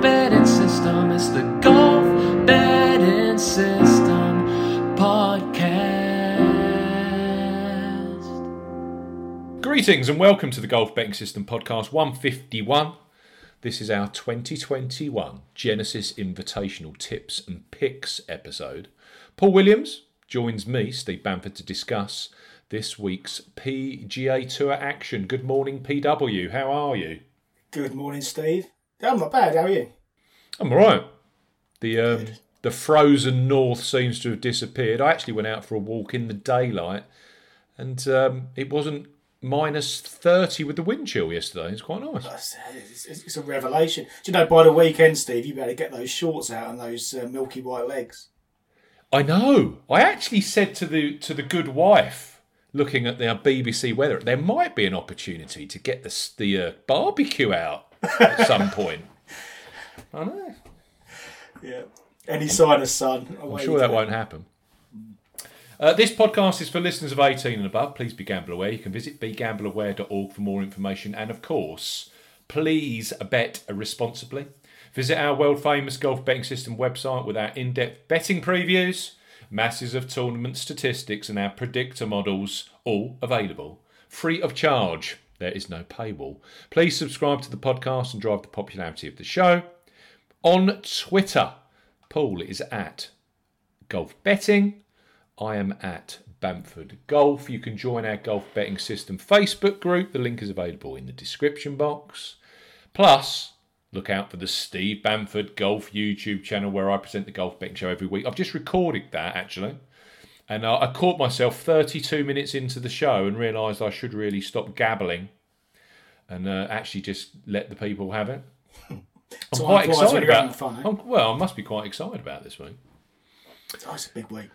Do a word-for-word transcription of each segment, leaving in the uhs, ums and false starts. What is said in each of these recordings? betting system, it's the golf betting system podcast. Greetings and welcome to the Golf Betting System podcast one fifty-one. This is our twenty twenty-one Genesis Invitational Tips and Picks episode. Paul Williams joins me, Steve Bamford, to discuss this week's P G A Tour action. Good morning, P W. How are you? Good morning, Steve. I'm not bad. How are you? I'm all right. The, um, the frozen north seems to have disappeared. I actually went out for a walk in the daylight and um, it wasn't minus thirty with the wind chill yesterday. It's quite nice. It's, it's a revelation. Do you know, by the weekend, Steve, you better get those shorts out and those uh, milky white legs. I know. I actually said to the to the good wife, looking at our B B C weather, there might be an opportunity to get the, the uh, barbecue out at some point. I know. Yeah. Any sign of sun. I'm sure that won't happen. Uh, this podcast is for listeners of eighteen and above. Please be gamble aware. You can visit be gamble aware dot org for more information. And of course, please bet responsibly. Visit our world-famous Golf Betting System website with our in-depth betting previews, masses of tournament statistics and our predictor models, all available free of charge. There is no paywall. Please subscribe to the podcast and drive the popularity of the show. On Twitter, Paul is at Golf Betting. I am at Bamford Golf. You can join our Golf Betting System Facebook group. The link is available in the description box. Plus, look out for the Steve Bamford Golf YouTube channel where I present the Golf Betting Show every week. I've just recorded that, actually. And I, I caught myself thirty-two minutes into the show and realised I should really stop gabbling and uh, actually just let the people have it. I'm so quite I'm excited about fun, eh? I'm, Well, I must be quite excited about this week. Oh, it's a big week.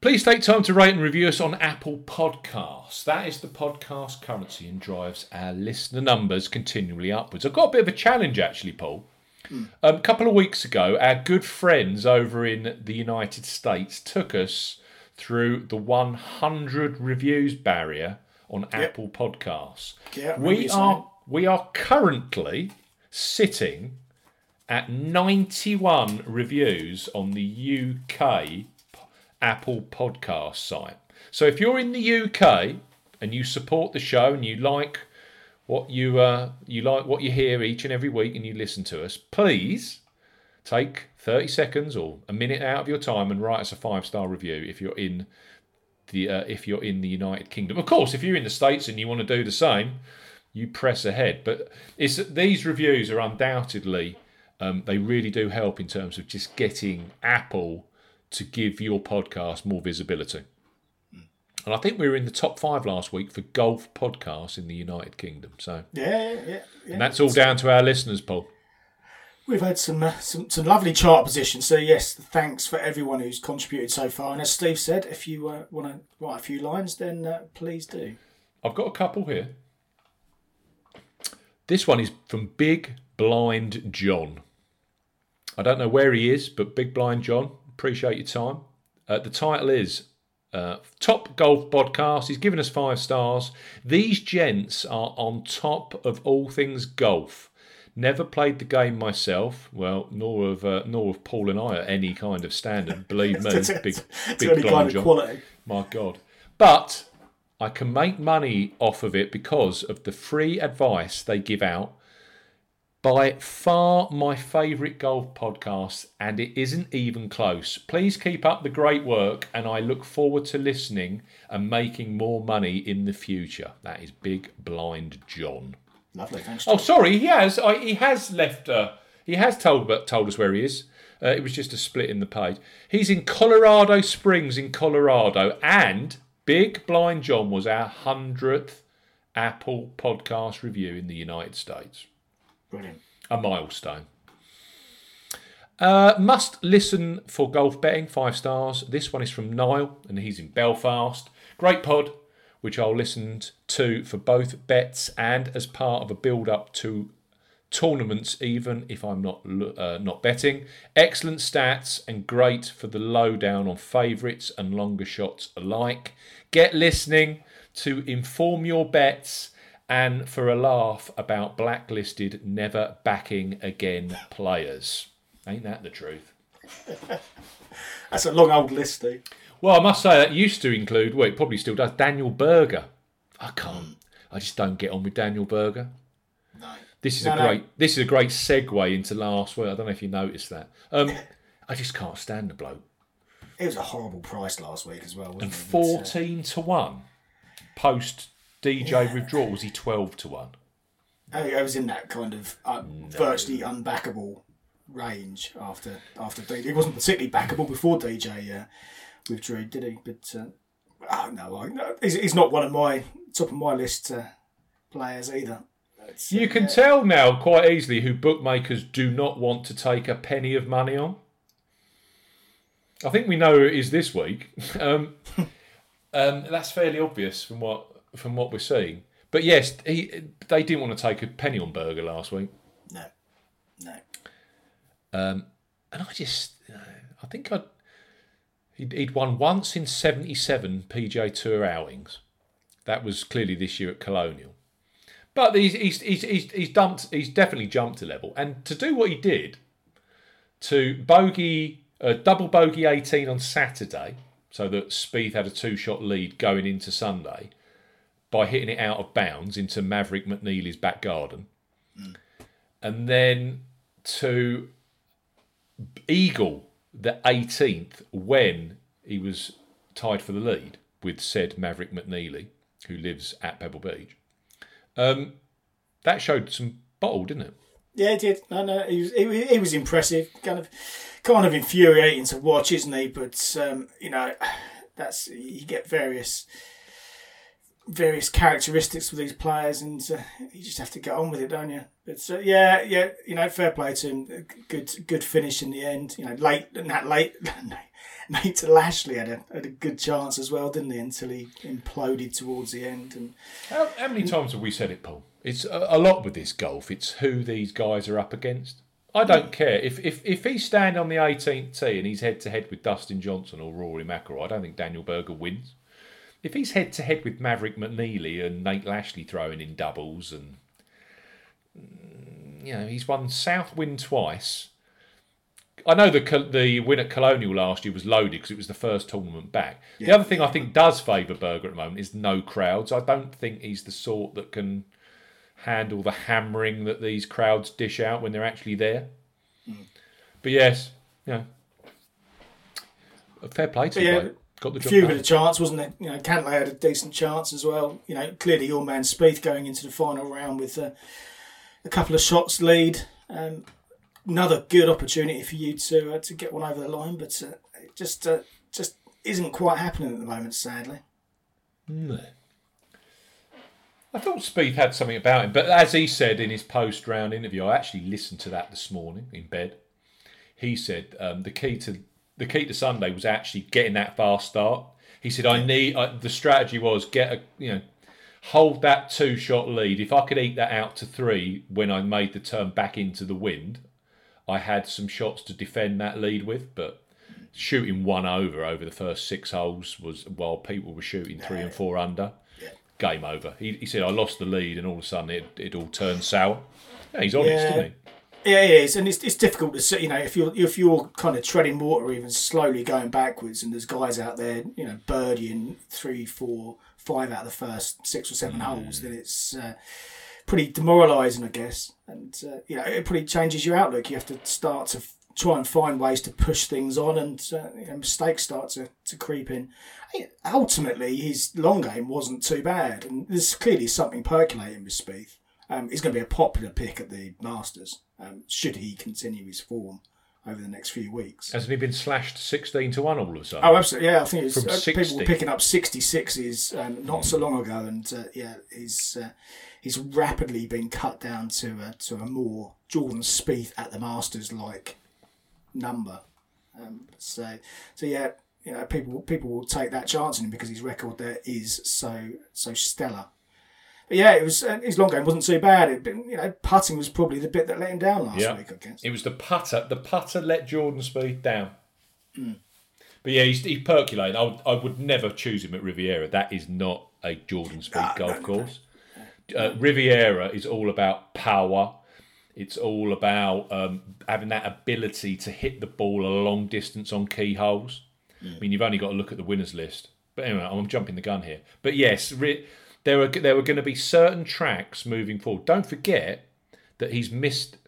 Please take time to rate and review us on Apple Podcasts. That is the podcast currency and drives our listener numbers continually upwards. I've got a bit of a challenge, actually, Paul. Mm. Um, a couple of weeks ago, our good friends over in the United States took us through the one hundred reviews barrier on yep. Apple Podcasts. Yeah, we are we are currently sitting at ninety-one reviews on the U K Apple Podcast site. So if you're in the U K and you support the show and you like what you uh, you like what you hear each and every week and you listen to us, please take thirty seconds or a minute out of your time and write us a five-star review if you're in the uh, if you're in the United Kingdom. Of course, if you're in the States and you want to do the same, you press ahead. But it's these reviews are undoubtedly um, they really do help in terms of just getting Apple to give your podcast more visibility. And I think we were in the top five last week for golf podcasts in the United Kingdom. So yeah, yeah, yeah. And that's all down to our listeners, Paul. We've had some, uh, some some lovely chart positions. So yes, thanks for everyone who's contributed so far. And as Steve said, if you uh, want to write a few lines, then uh, please do. I've got a couple here. This one is from Big Blind John. I don't know where he is, but Big Blind John, appreciate your time. Uh, the title is uh, Top Golf Podcast. He's given us five stars. These gents are on top of all things golf. Never played the game myself. Well, nor have, uh, nor have Paul and I at any kind of standard. Believe me, it's, big, it's big blind John. Quality. My God. But I can make money off of it because of the free advice they give out. By far my favourite golf podcast, and it isn't even close. Please keep up the great work, and I look forward to listening and making more money in the future. That is Big Blind John. Lovely, thanks. John. Oh, sorry, he has. I, he has left. Uh, he has told told us where he is. Uh, it was just a split in the page. He's in Colorado Springs, in Colorado, and Big Blind John was our hundredth Apple Podcast review in the United States. Brilliant. A milestone. Uh, must listen for golf betting, five stars. This one is from Niall, and he's in Belfast. Great pod. which I'll listen to for both bets and as part of a build-up to tournaments, even if I'm not uh, not betting. Excellent stats and great for the lowdown on favourites and longer shots alike. Get listening to inform your bets and for a laugh about blacklisted never backing again players. Ain't that the truth? That's a long old list, Steve. Well, I must say that used to include, well, it probably still does, Daniel Berger. I can't. I just don't get on with Daniel Berger. No. This is no, a great. No. This is a great segue into last week. I don't know if you noticed that. Um, I just can't stand the bloke. It was a horrible price last week as well. Wasn't and it? fourteen uh, to one post D J yeah. withdrawal. Was he twelve to one? I was in that kind of uh, no. virtually unbackable range after after D J. He wasn't particularly backable before D J uh, withdrew, did he? But uh, oh no, I, no, he's, he's not one of my top of my list uh, players either. So, you can yeah. tell now quite easily who bookmakers do not want to take a penny of money on. I think we know who it is this week. Um, um, that's fairly obvious from what from what we're seeing. But yes, he, they didn't want to take a penny on Berger last week. No, no. Um, and I just, I think I'd, he'd, he'd won once in seventy-seven P G A Tour outings. That was clearly this year at Colonial. But he's he's he's he's dumped. He's definitely jumped a level, and to do what he did, to bogey uh, double bogey eighteen on Saturday, so that Spieth had a two-shot lead going into Sunday by hitting it out of bounds into Maverick McNeely's back garden, mm. and then to eagle the eighteenth when he was tied for the lead with said Maverick McNeely, who lives at Pebble Beach. Um, that showed some bottle, didn't it? Yeah, it did. No, no, he was he, he was impressive. Kind of, kind of infuriating to watch, isn't he? But um, you know, that's you get various, various characteristics with these players, and uh, you just have to get on with it, don't you? But uh, yeah, yeah, you know, fair play to him. Good, good finish in the end. You know, late and that late. Nate Lashley had a had a good chance as well, didn't he? Until he imploded towards the end. And how, how many times have we said it, Paul? It's a, a lot with this golf. It's who these guys are up against. I don't yeah. care if if if he's standing on the eighteenth tee and he's head to head with Dustin Johnson or Rory McIlroy. I don't think Daniel Berger wins. If he's head to head with Maverick McNeely and Nate Lashley throwing in doubles, and you know he's won Southwind twice. I know the the win at Colonial last year was loaded because it was the first tournament back. Yeah. The other thing I think does favour Berger at the moment is no crowds. I don't think he's the sort that can handle the hammering that these crowds dish out when they're actually there. Mm. But yes, yeah, fair play to him. Yeah, got the job. A few with a chance, wasn't it? You know, Cantlay had a decent chance as well. You know, clearly your man Spieth going into the final round with uh, a couple of shots lead. Um, Another good opportunity for you to uh, to get one over the line, but uh, it just uh, just isn't quite happening at the moment, sadly. No. I thought Spieth had something about him, but as he said in his post-round interview, I actually listened to that this morning in bed. He said um, the key to the key to Sunday was actually getting that fast start. He said, "I need I, the strategy was get a you know." Hold that two-shot lead. If I could eke that out to three when I made the turn back into the wind, I had some shots to defend that lead with, but shooting one over over the first six holes was while people were shooting three and four under, yeah. game over. He, he said, I lost the lead and all of a sudden it, it all turned sour. Yeah, he's honest, yeah. isn't he? Yeah, it is. And it's, it's difficult to see, you know, if you're, if you're kind of treading water, even slowly going backwards, and there's guys out there, you know, birdieing three, four, five out of the first six or seven mm. holes, then it's uh, pretty demoralising, I guess. And, uh, you know, it pretty changes your outlook. You have to start to f- try and find ways to push things on, and uh, you know, mistakes start to, to creep in. I mean, ultimately, his long game wasn't too bad. And there's clearly something percolating with Spieth. Um, he's going to be a popular pick at the Masters, um, should he continue his form over the next few weeks. Hasn't he been slashed sixteen to one all of a sudden? Oh, absolutely. Yeah, I think it was, uh, people were picking up sixty-sixes um, not so long ago, and uh, yeah, he's uh, he's rapidly been cut down to uh, to a more Jordan Spieth at the Masters like number. Um, so so yeah, you know, people people will take that chance on him because his record there is so so stellar. But yeah, it was uh, his long game wasn't too bad. It, you know, putting was probably the bit that let him down last yeah. week. I guess it was the putter. The putter let Jordan Spieth down. Mm. But yeah, he's, he percolated. I would, I would never choose him at Riviera. That is not a Jordan Spieth no, golf no, course. No. Uh, Riviera is all about power. It's all about um, having that ability to hit the ball a long distance on key holes. Yeah. I mean, you've only got to look at the winners list. But anyway, I'm jumping the gun here. But yes, there are there were going to be certain tracks moving forward. Don't forget that he's missed.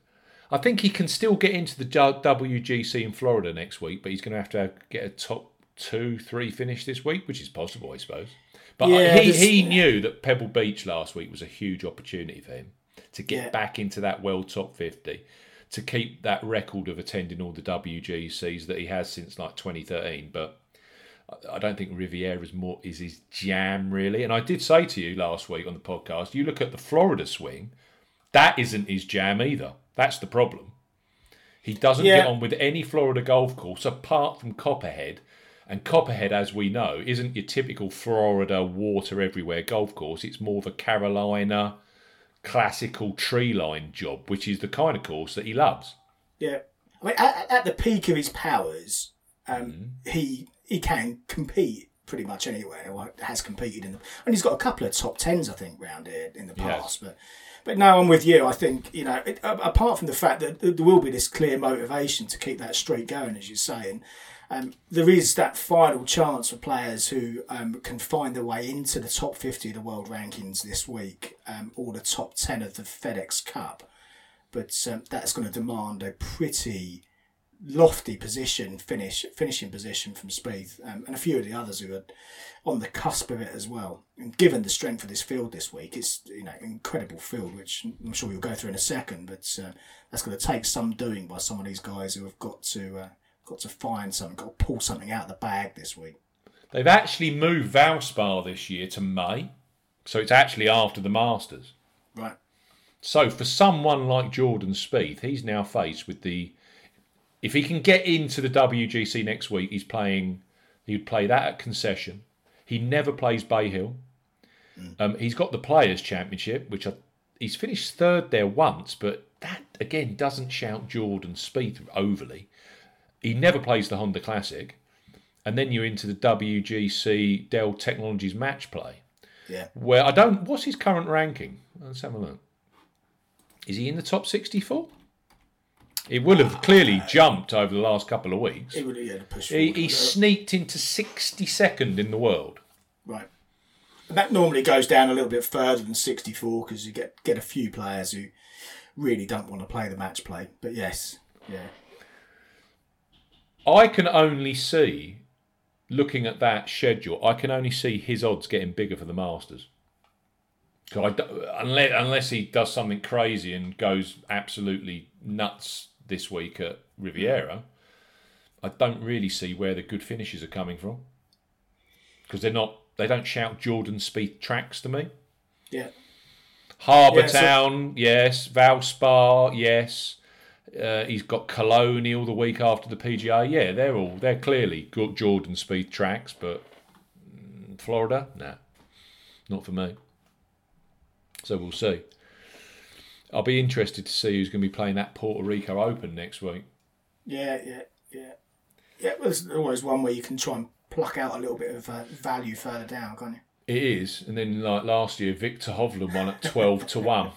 I think he can still get into the W G C in Florida next week, but he's going to have to have, get a top two, three finish this week, which is possible, I suppose. But yeah, he this... he knew that Pebble Beach last week was a huge opportunity for him to get yeah. back into that world top fifty, to keep that record of attending all the W G Cs that he has since like twenty thirteen. But I don't think Riviera is more is his jam, really. And I did say to you last week on the podcast, you look at the Florida swing, that isn't his jam either. That's the problem. He doesn't yeah. get on with any Florida golf course apart from Copperhead. And Copperhead, as we know, isn't your typical Florida water everywhere golf course. It's more of a Carolina classical tree line job, which is the kind of course that he loves. Yeah, I mean, at, at the peak of his powers, um, mm. he he can compete pretty much anywhere, or has competed in the, and he's got a couple of top tens, I think, round here in the past. Yes. But but no, I'm with you. I think, you know, it, apart from the fact that there will be this clear motivation to keep that streak going, as you're saying. Um, there is that final chance for players who um, can find their way into the top fifty of the world rankings this week, um, or the top ten of the FedEx Cup. But um, that's going to demand a pretty lofty position, finish finishing position from Spieth, um, and a few of the others who are on the cusp of it as well. And given the strength of this field this week, it's, you know, an incredible field, which I'm sure we'll go through in a second. But uh, that's going to take some doing by some of these guys who have got to. Uh, Got to find something, got to pull something out of the bag this week. They've actually moved Valspar this year to May, so it's actually after the Masters. Right. So for someone like Jordan Spieth, he's now faced with the... If he can get into the W G C next week, he's playing... He'd play that at Concession. He never plays Bay Hill. Mm. Um, he's got the Players' Championship, which I, he's finished third there once, but that, again, doesn't shout Jordan Spieth overly. He never plays the Honda Classic. And then you're into the W G C Dell Technologies match play. Yeah. Where I don't... What's his current ranking? Let's have a look. Is he in the top sixty-four? He will have oh, clearly no. jumped over the last couple of weeks. He would have had to push forward. He, he sneaked into sixty-second in the world. Right. And that normally goes down a little bit further than sixty-four because you get, get a few players who really don't want to play the match play. But yes, yeah. I can only see, looking at that schedule, I can only see his odds getting bigger for the Masters. So I unless, unless he does something crazy and goes absolutely nuts this week at Riviera, I don't really see where the good finishes are coming from. Because they're not, they don't shout Jordan Spieth tracks to me. Yeah. Harbour yeah, Town, so- yes. Valspar, yes. Uh, he's got Colonial the week after the P G A. Yeah, they're all they're clearly good Jordan Spieth tracks, but Florida, nah, not for me. So we'll see. I'll be interested to see who's going to be playing that Puerto Rico Open next week. Yeah, yeah, yeah, yeah. Well, there's always one where you can try and pluck out a little bit of uh, value further down, can't you? It is, and then like last year, Victor Hovland won at twelve to one.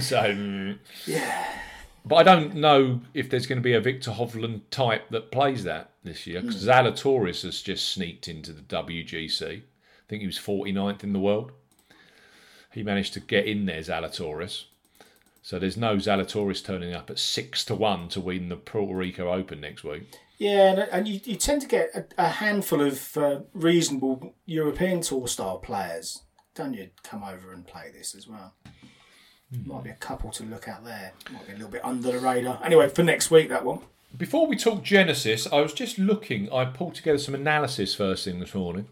So yeah. But I don't know if there's going to be a Victor Hovland type that plays that this year, because mm. Zalatoris has just sneaked into the W G C. I think he was forty-ninth in the world. He managed to get in there, Zalatoris. So there's no Zalatoris turning up at six to one to win the Puerto Rico Open next week. Yeah, and you, you tend to get a, a handful of uh, reasonable European Tour-style players, don't you, come over and play this as well. Might be a couple to look at there. Might be a little bit under the radar. Anyway, for next week, that one. Before we talk Genesis, I was just looking. I pulled together some analysis first thing this morning,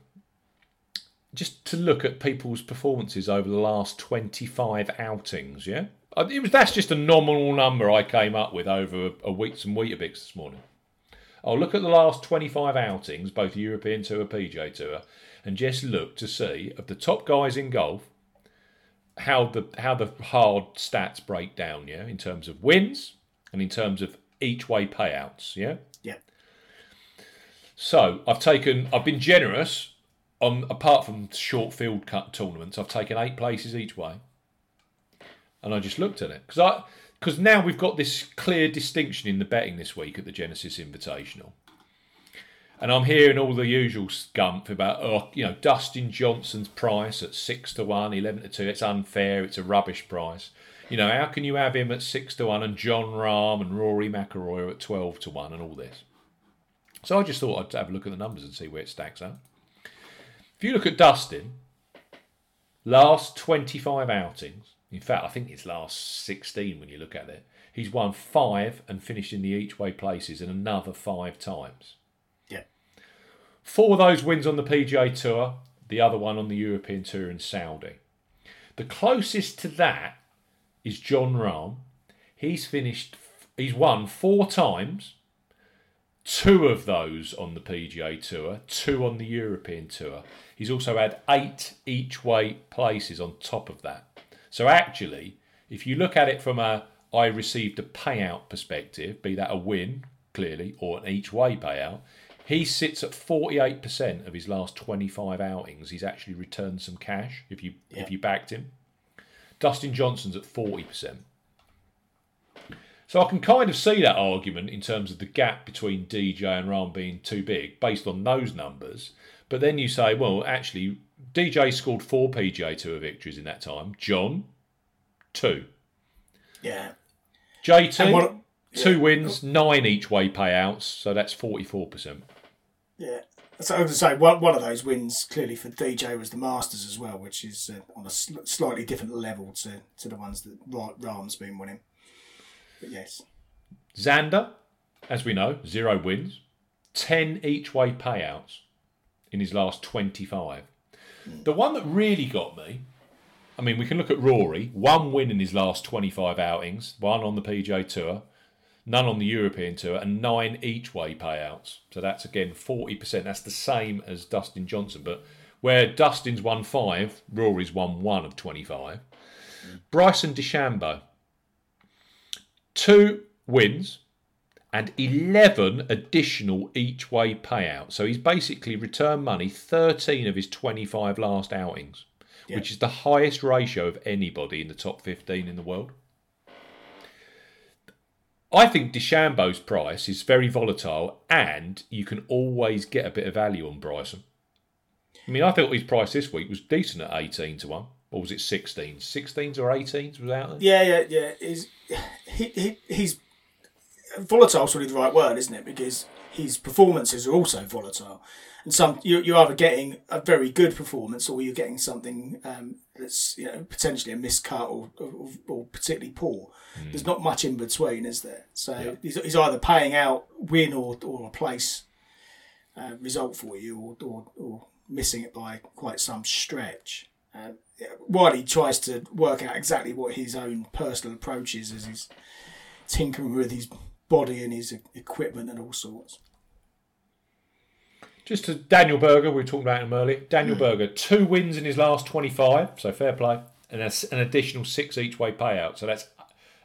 just to look at people's performances over the last twenty-five outings. Yeah, it was that's just a nominal number I came up with over a, a week, some Weetabix this morning. I'll look at the last twenty-five outings, both European Tour, P G A Tour, and just look to see, of the top guys in golf, how the how the hard stats break down, yeah, in terms of wins and in terms of each way payouts, yeah? Yeah. So I've taken, I've been generous on, apart from short field cut tournaments, I've taken eight places each way. And I just looked at it. Because I, because now we've got this clear distinction in the betting this week at the Genesis Invitational. And I'm hearing all the usual scump about, oh, you know, Dustin Johnson's price at six to one, eleven to two. It's unfair. It's a rubbish price. You know, how can you have him at six to one and John Rahm and Rory McIlroy at twelve to one and all this? So I just thought I'd have a look at the numbers and see where it stacks up. If you look at Dustin, last twenty-five outings, in fact, I think it's last sixteen when you look at it, he's won five and finished in the each-way places and another five times. Four of those wins on the P G A Tour, the other one on the European Tour in Saudi. The closest to that is John Rahm. He's finished, he's won four times, two of those on the P G A Tour, two on the European Tour. He's also had eight each-way places on top of that. So actually, if you look at it from a I received a payout perspective, be that a win, clearly, or an each-way payout, he sits at forty-eight percent of his last twenty-five outings. He's actually returned some cash if you yeah. if you backed him. Dustin Johnson's at forty percent. So I can kind of see that argument in terms of the gap between D J and Rahm being too big based on those numbers. But then you say, well, actually, D J scored four P G A Tour victories in that time. John, two. Yeah. J T, two yeah. wins, nine each way payouts, so that's forty-four percent. Yeah, so I was going to say, one, one of those wins clearly for D J was the Masters as well, which is uh, on a sl- slightly different level to, to the ones that Rahm's been winning. But yes. Xander, as we know, zero wins, ten each way payouts in his last twenty-five. Mm. The one that really got me, I mean, we can look at Rory, one win in his last twenty-five outings, one on the P G A Tour, none on the European Tour, and nine each-way payouts. So that's, again, forty percent. That's the same as Dustin Johnson. But where Dustin's won five, Rory's won one of twenty-five. Mm. Bryson DeChambeau, two wins and eleven additional each-way payouts. So he's basically returned money thirteen of his twenty-five last outings, yeah. which is the highest ratio of anybody in the top fifteen in the world. I think DeChambeau's price is very volatile and you can always get a bit of value on Bryson. I mean, I thought his price this week was decent at eighteen to one. Or was it sixteen? sixteens or eighteens was out there? Yeah, yeah, yeah. He's, he, he, he's volatile's really the right word, isn't it? Because his performances are also volatile. And some you, you're either getting a very good performance or you're getting something um, that's you know potentially a miscut or, or, or particularly poor. Mm. There's not much in between, is there? So yeah. he's, he's either paying out win or or a place uh, result for you, or, or or missing it by quite some stretch. Uh, while he tries to work out exactly what his own personal approach is as he's tinkering with his body and his equipment and all sorts. Just to Daniel Berger, we were talking about him earlier. Daniel mm. Berger, two wins in his last twenty-five, so fair play, and an additional six each-way payout, so that's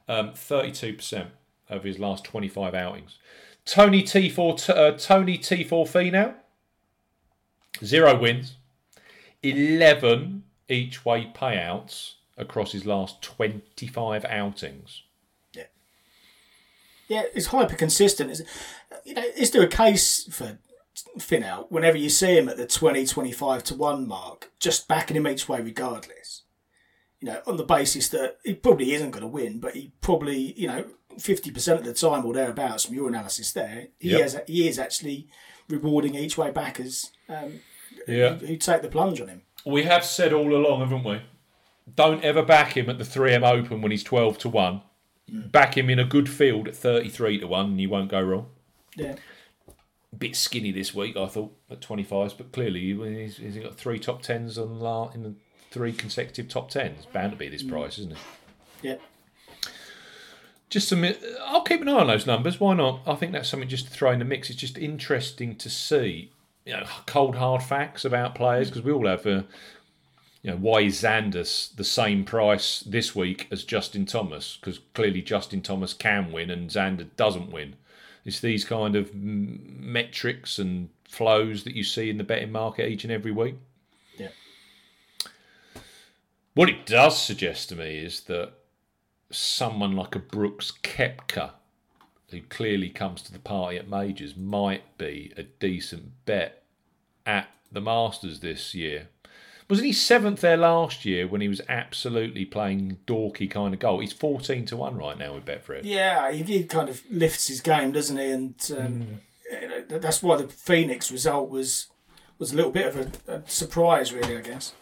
um, thirty-two percent of his last twenty-five outings. Tony T four, uh, Tony T four Finau, zero wins, eleven each-way payouts across his last twenty-five outings. Yeah, yeah, it's hyper consistent. It's, you know, is there a case for Finau, whenever you see him at the twenty, twenty-five to one mark, just backing him each way regardless? You know, on the basis that he probably isn't going to win, but he probably, you know, fifty percent of the time or thereabouts from your analysis there, he, yep. has, he is actually rewarding each way backers um, yeah. who, who take the plunge on him. We have said all along, haven't we? Don't ever back him at the three M Open when he's twelve to one. Mm. Back him in a good field at thirty-three to one and you won't go wrong. Yeah. Bit skinny this week, I thought, at twenty-fives, but clearly he's, he's got three top tens on la, in the three consecutive top tens. Bound to be this price, isn't it? Yeah. just some. I'll keep an eye on those numbers. Why not? I think that's something just to throw in the mix. It's just interesting to see, you know, cold hard facts about players, because we all have a. You know, why is Xander the same price this week as Justin Thomas? Because clearly Justin Thomas can win and Xander doesn't win. It's these kind of m- metrics and flows that you see in the betting market each and every week. Yeah. What it does suggest to me is that someone like a Brooks Koepka, who clearly comes to the party at majors, might be a decent bet at the Masters this year. Wasn't he seventh there last year when he was absolutely playing dorky kind of goal? He's fourteen to one right now with Betfred. Yeah, he, he kind of lifts his game, doesn't he? And um, mm. you know, that's why the Phoenix result was was a little bit of a, a surprise, really, I guess.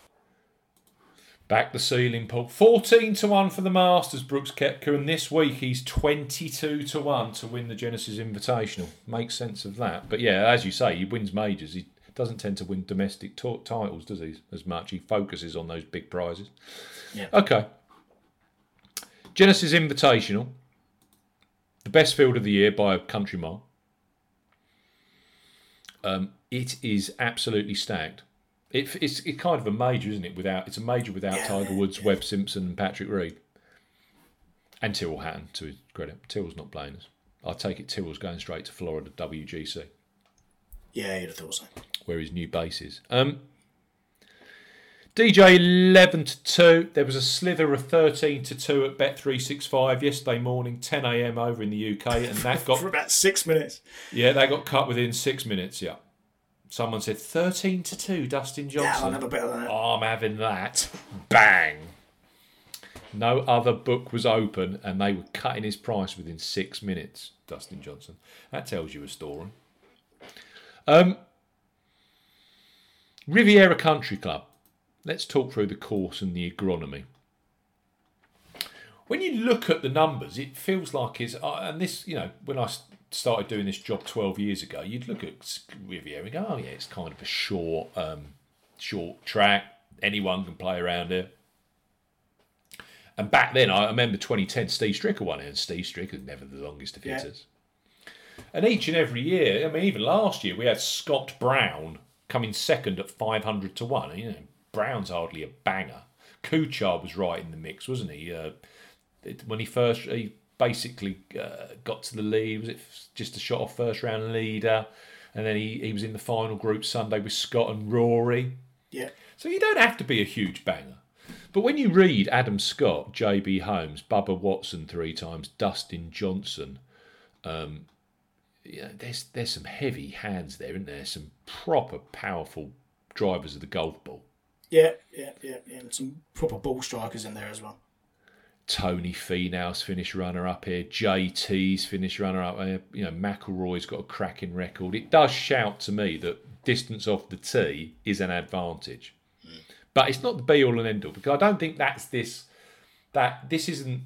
Back the ceiling, Paul. fourteen to one for the Masters, Brooks Koepka, and this week he's twenty-two to one to win the Genesis Invitational. Makes sense of that. But yeah, as you say, he wins majors. He doesn't tend to win domestic t- titles, does he, as much? He focuses on those big prizes. Yeah. Okay. Genesis Invitational. The best field of the year by a country mile. Um, it is absolutely stacked. It, it's it's kind of a major, isn't it? Without It's a major without yeah. Tiger Woods, Webb Simpson and Patrick Reed. And Tyrrell Hatton, to his credit. Tyrrell's not playing us. I take it Tyrrell's going straight to Florida W G C. Yeah, you'd have thought so. Where his new base is. Um, D J eleven to two. There was a slither of thirteen to two at Bet three sixty-five yesterday morning, ten a.m. over in the U K. And that got. For about six minutes. Yeah, that got cut within six minutes, yeah. Someone said thirteen to two, Dustin Johnson. Yeah, I'll have a bit of that. Oh, I'm having that. Bang. No other book was open, and they were cutting his price within six minutes, Dustin Johnson. That tells you a story. Um, Riviera Country Club. Let's talk through the course and the agronomy. When you look at the numbers, it feels like it's... Uh, and this, you know, when I started doing this job twelve years ago, you'd look at Riviera and go, oh, yeah, it's kind of a short, um, short track. Anyone can play around it. And back then, I remember twenty ten, Steve Stricker won it, and Steve Stricker's never the longest of hitters. Yeah. And each and every year, I mean, even last year, we had Scott Brown coming second at five hundred to one. You know, Brown's hardly a banger. Kuchar was right in the mix, wasn't he? Uh, when he first, he basically uh, got to the lead, was it just a shot off first round leader? And then he, he was in the final group Sunday with Scott and Rory. Yeah. So you don't have to be a huge banger. But when you read Adam Scott, J B. Holmes, Bubba Watson three times, Dustin Johnson, um... You know, there's there's some heavy hands there, isn't there? Some proper powerful drivers of the golf ball. Yeah, yeah, yeah, yeah. And some proper ball strikers in there as well. Tony Finau's finished runner-up here. J T's finished runner-up here. You know, McIlroy's got a cracking record. It does shout to me that distance off the tee is an advantage, mm. but it's not the be-all and end-all, because I don't think that's this. That this isn't.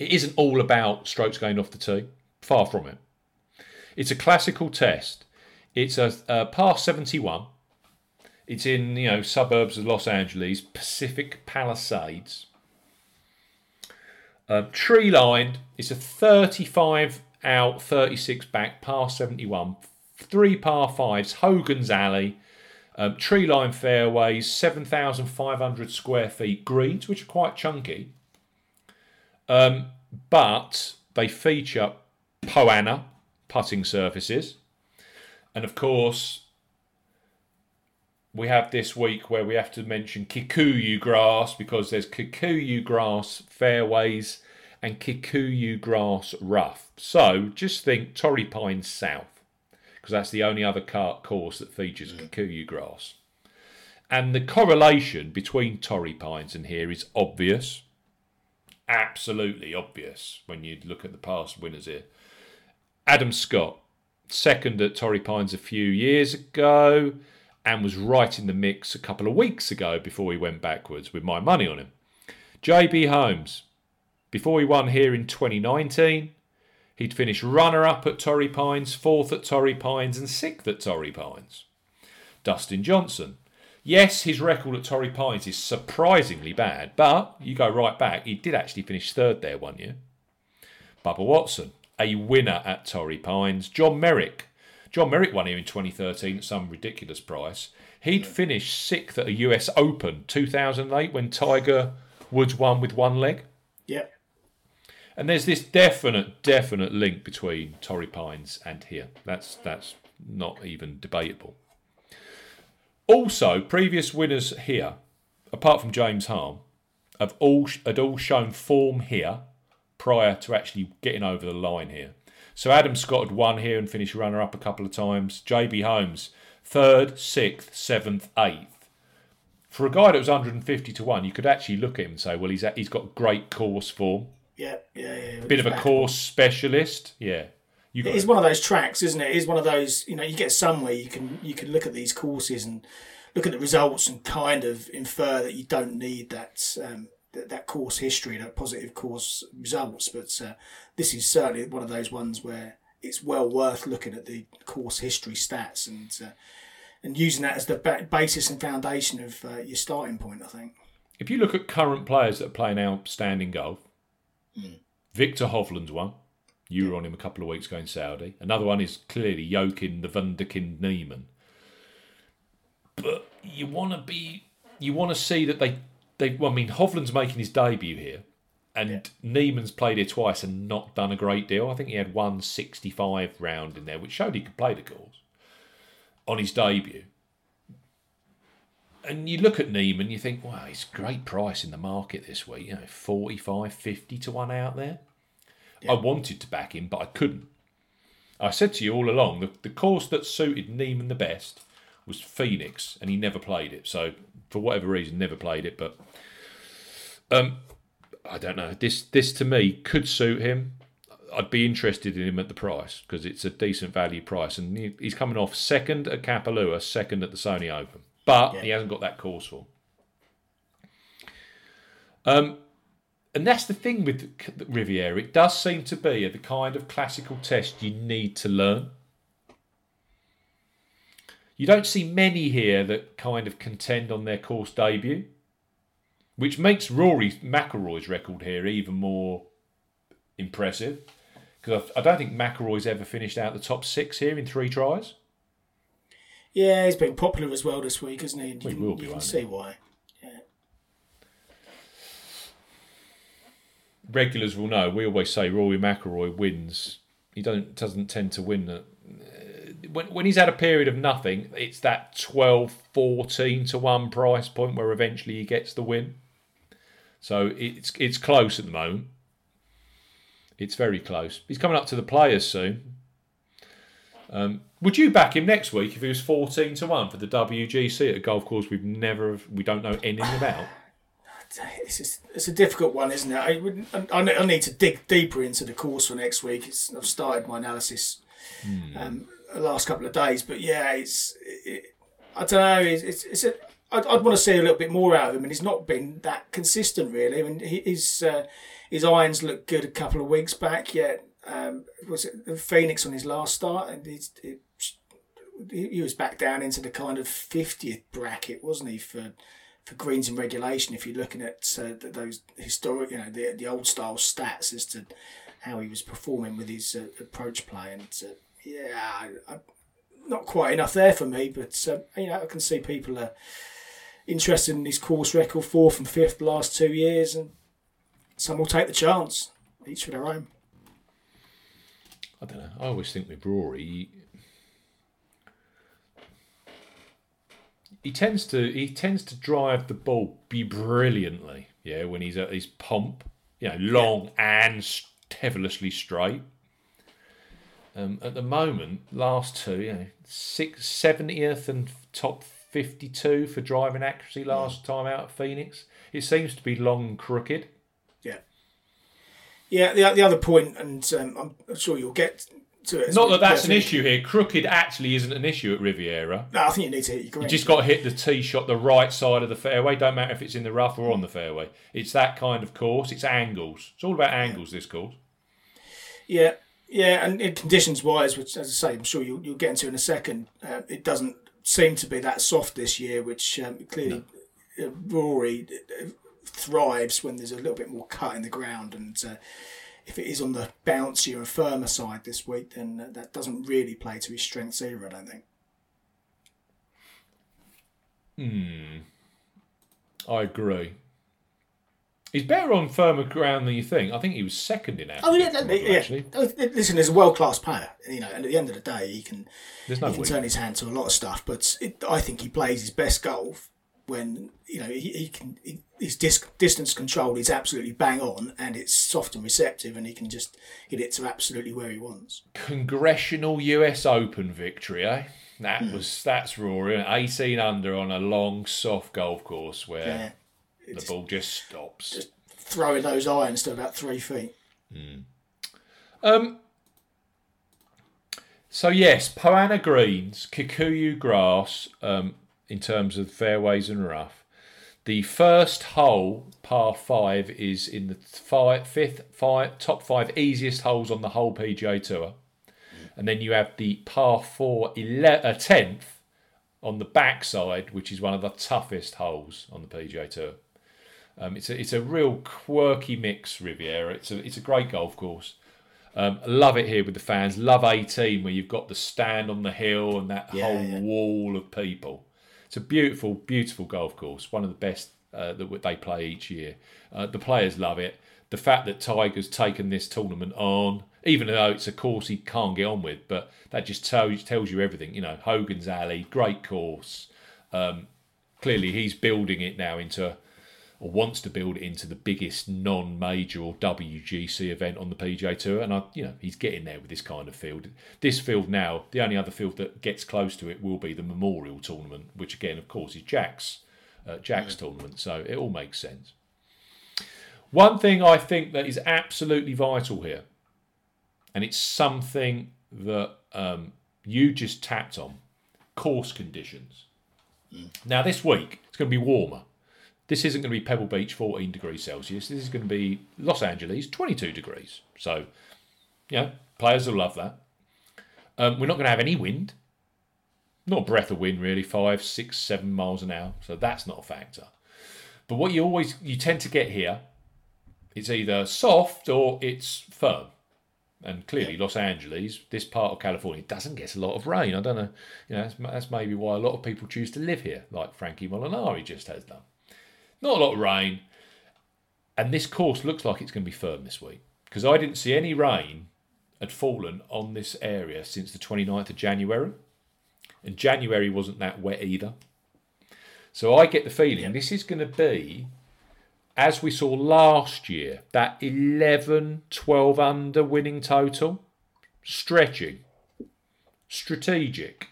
It isn't all about strokes gained off the tee. Far from it. It's a classical test. It's a, a par seventy-one. It's in, you know, suburbs of Los Angeles, Pacific Palisades. Uh, tree lined. It's a thirty-five out, thirty-six back, par seventy-one. Three par fives, Hogan's Alley. Um, tree lined fairways, seven thousand five hundred square feet greens, which are quite chunky. Um, but they feature Poana putting surfaces, and of course we have this week where we have to mention Kikuyu grass, because there's Kikuyu grass fairways and Kikuyu grass rough. So just think Torrey Pines South, because that's the only other course that features mm. Kikuyu grass, and the correlation between Torrey Pines and here is obvious, absolutely obvious when you look at the past winners here. Adam Scott, second at Torrey Pines a few years ago, and was right in the mix a couple of weeks ago before he went backwards, with my money on him. J B. Holmes, before he won here in twenty nineteen, he'd finished runner-up at Torrey Pines, fourth at Torrey Pines and sixth at Torrey Pines. Dustin Johnson, Yes, his record at Torrey Pines is surprisingly bad, but you go right back, he did actually finish third there one year. Bubba Watson, a winner at Torrey Pines. John Merrick. John Merrick won here in twenty thirteen at some ridiculous price. He'd finished sixth at a U S Open two thousand eight when Tiger Woods won with one leg. Yeah. And there's this definite, definite link between Torrey Pines and here. That's that's not even debatable. Also, previous winners here, apart from James Harm, have all had all shown form here prior to actually getting over the line here. So Adam Scott had won here and finished runner-up a couple of times. J B. Holmes, third, sixth, seventh, eighth. For a guy that was one hundred fifty to one, you could actually look at him and say, well, he's he's got great course form. Yeah, yeah, yeah. Bit of a course specialist, yeah. You got it is it. One of those tracks, isn't it? It is one of those, you know, you get somewhere, you can you can look at these courses and look at the results and kind of infer that you don't need that um, that, that course history, that positive course results. But uh, this is certainly one of those ones where it's well worth looking at the course history stats and uh, and using that as the ba- basis and foundation of uh, your starting point, I think. If you look at current players that are playing outstanding golf, mm. Victor Hovland's one. You were on him a couple of weeks ago in Saudi. Another one is clearly Joaquín the Wunderkind Niemann. But you want to be, you want to see that they, they. Well, I mean, Hovland's making his debut here, and yeah. Niemann's played here twice and not done a great deal. I think he had one sixty-five round in there, which showed he could play the course on his debut. And you look at Niemann, you think, wow, it's great price in the market this week. You know, forty-five, fifty to one out there. Yeah. I wanted to back him, but I couldn't. I said to you all along, the, the course that suited Niemann the best was Phoenix, and he never played it. So, for whatever reason, never played it. But um, I don't know. This, this, to me, could suit him. I'd be interested in him at the price, because it's a decent value price. And he, he's coming off second at Kapalua, second at the Sony Open. But yeah. he hasn't got that course for Um. And that's the thing with Riviera. It does seem to be the kind of classical test you need to learn. You don't see many here that kind of contend on their course debut, which makes Rory McIlroy's record here even more impressive, because I don't think McIlroy's ever finished out the top six here in three tries. Yeah, he's been popular as well this week, hasn't he? And well, he will be, you can see why. Regulars will know. We always say Rory McIlroy wins. He don't doesn't tend to win that. When when he's had a period of nothing, it's that twelve, fourteen to one price point where eventually he gets the win. So it's it's close at the moment. It's very close. He's coming up to the Players soon. Um, would you back him next week if he was fourteen to one for the W G C at a golf course we've never we don't know anything about? It's, just, it's a difficult one, isn't it? I, would, I, I need to dig deeper into the course for next week. It's, I've started my analysis mm. um, the last couple of days, but yeah, it's. It, I don't know. It's. It's. A, I'd, I'd want to see a little bit more out of him, and he's not been that consistent really. I mean, his uh, his irons looked good a couple of weeks back. Yet um, was it Phoenix on his last start, and he's. It, he was back down into the kind of fiftieth bracket, wasn't he, for. For greens and regulation, if you're looking at uh, those historic, you know, the the old style stats as to how he was performing with his uh, approach play, and uh, yeah, I, I, not quite enough there for me. But uh, you know, I can see people are interested in his course record, fourth and fifth the last two years, and some will take the chance, each with their own. I don't know. I always think with Rory, He tends to he tends to drive the ball be brilliantly, yeah. When he's at his pomp, you know, long yeah. and devilishly straight. Um, at the moment, last two, you know, six, seventieth and top fifty-two for driving accuracy last yeah. time out at Phoenix. It seems to be long and crooked. Yeah, yeah. The the other point, and um, I'm sure you'll get. Not that that's an issue here. Crooked actually isn't an issue at Riviera. No, I think you need to hit your green. You just got to hit the tee shot the right side of the fairway. Don't matter if it's in the rough or on the fairway. It's that kind of course. It's angles. It's all about angles, this course. Yeah, yeah, and conditions-wise, which, as I say, I'm sure you'll, you'll get into in a second, uh, it doesn't seem to be that soft this year, which um, clearly no. Rory thrives when there's a little bit more cut in the ground, and uh, if it is on the bouncier and firmer side this week, then that doesn't really play to his strengths either, I don't think. Hmm. I agree. He's better on firmer ground than you think. I think he was second in. Oh yeah, model, yeah. Actually. Listen, he's a world-class player. You know, and at the end of the day, he can, no he can turn his hand to a lot of stuff. But it, I think he plays his best golf when you know he, he can. He, his disc, distance control is absolutely bang on, and it's soft and receptive, and he can just hit it to absolutely where he wants. Congressional U S Open victory, eh? That mm. was that's Rory, eighteen under on a long soft golf course where. Yeah. The just, ball just stops. Just throwing those irons to about three feet. Mm. Um. So, yes, Poana greens, Kikuyu grass um, in terms of fairways and rough. The first hole, par five, is in the five, fifth, five, top five easiest holes on the whole P G A Tour. Mm. And then you have the par four, ele- uh, tenth, on the backside, which is one of the toughest holes on the P G A Tour. Um, it's a it's a real quirky mix, Riviera. It's a it's a great golf course. Um, love it here with the fans. Love eighteen, where you've got the stand on the hill and that yeah, whole yeah. wall of people. It's a beautiful, beautiful golf course. One of the best uh, that they play each year. Uh, the players love it. The fact that Tiger's taken this tournament on, even though it's a course he can't get on with, but that just tells tells you everything. You know, Hogan's Alley, great course. Um, clearly, he's building it now into... or wants to build it into the biggest non-major or W G C event on the P G A Tour. And, I, you know, he's getting there with this kind of field. This field now, the only other field that gets close to it will be the Memorial Tournament, which, again, of course, is Jack's, uh, Jack's yeah. tournament. So it all makes sense. One thing I think that is absolutely vital here, and it's something that um, you just tapped on, course conditions. Mm. Now, this week, it's going to be warmer. This isn't going to be Pebble Beach, fourteen degrees Celsius. This is going to be Los Angeles, twenty-two degrees. So, yeah, players will love that. Um, we're not going to have any wind. Not a breath of wind, really. Five, six, seven miles an hour. So that's not a factor. But what you always, you tend to get here, it's either soft or it's firm. And clearly, Los Angeles, this part of California, doesn't get a lot of rain. I don't know. You know, that's, that's maybe why a lot of people choose to live here, like Frankie Molinari just has done. Not a lot of rain. And this course looks like it's going to be firm this week, because I didn't see any rain had fallen on this area since the twenty-ninth of January. And January wasn't that wet either. So I get the feeling this is going to be, as we saw last year, that eleven, twelve under winning total. Stretching. Strategic.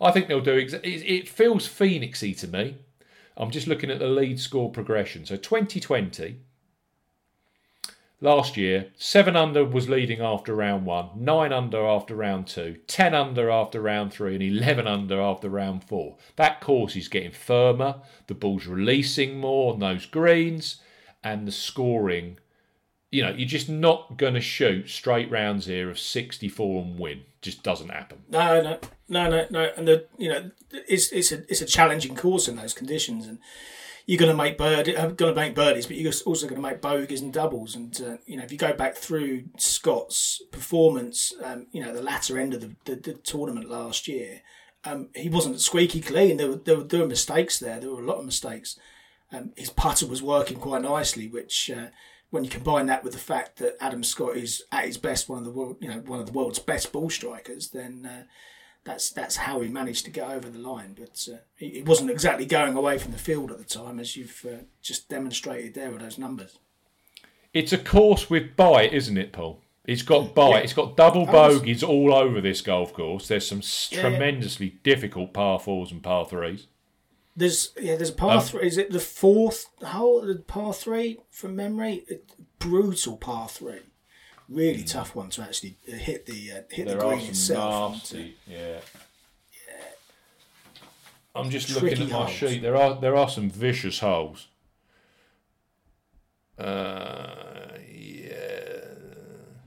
I think they'll do... Ex- it feels Phoenix-y to me. I'm just looking at the lead score progression. So twenty twenty, last year, seven under was leading after round one, nine under after round two, ten under after round three, and eleven under after round four. That course is getting firmer, the ball's releasing more on those greens, and the scoring, you know, you're just not going to shoot straight rounds here of sixty-four and win. Just doesn't happen. No, no, no, no, no. And the you know, it's it's a it's a challenging course in those conditions, and you're going to make bird, going to make birdies, but you're also going to make bogeys and doubles. And uh, you know, if you go back through Scott's performance, um, you know, the latter end of the, the, the tournament last year, um, he wasn't squeaky clean. There were there were, there were mistakes there. There were a lot of mistakes. Um, his putter was working quite nicely, which. Uh, When you combine that with the fact that Adam Scott is at his best one of the world, you know, one of the world's best ball strikers, then uh, that's that's how he managed to get over the line. But uh, he, he wasn't exactly going away from the field at the time, as you've uh, just demonstrated there with those numbers. It's a course with bite, isn't it, Paul? It's got bite. Yeah. It's got double bogeys all over this golf course. There's some yeah, tremendously yeah. difficult par fours and par threes. There's yeah, there's a par um, three. Is it the fourth hole, the par three from memory? It, brutal par three, really mm. tough one to actually hit the uh, hit there the green itself. Nasty, to, yeah. yeah. I'm just Tricky looking at my holes. sheet. There are there are some vicious holes. Uh, yeah.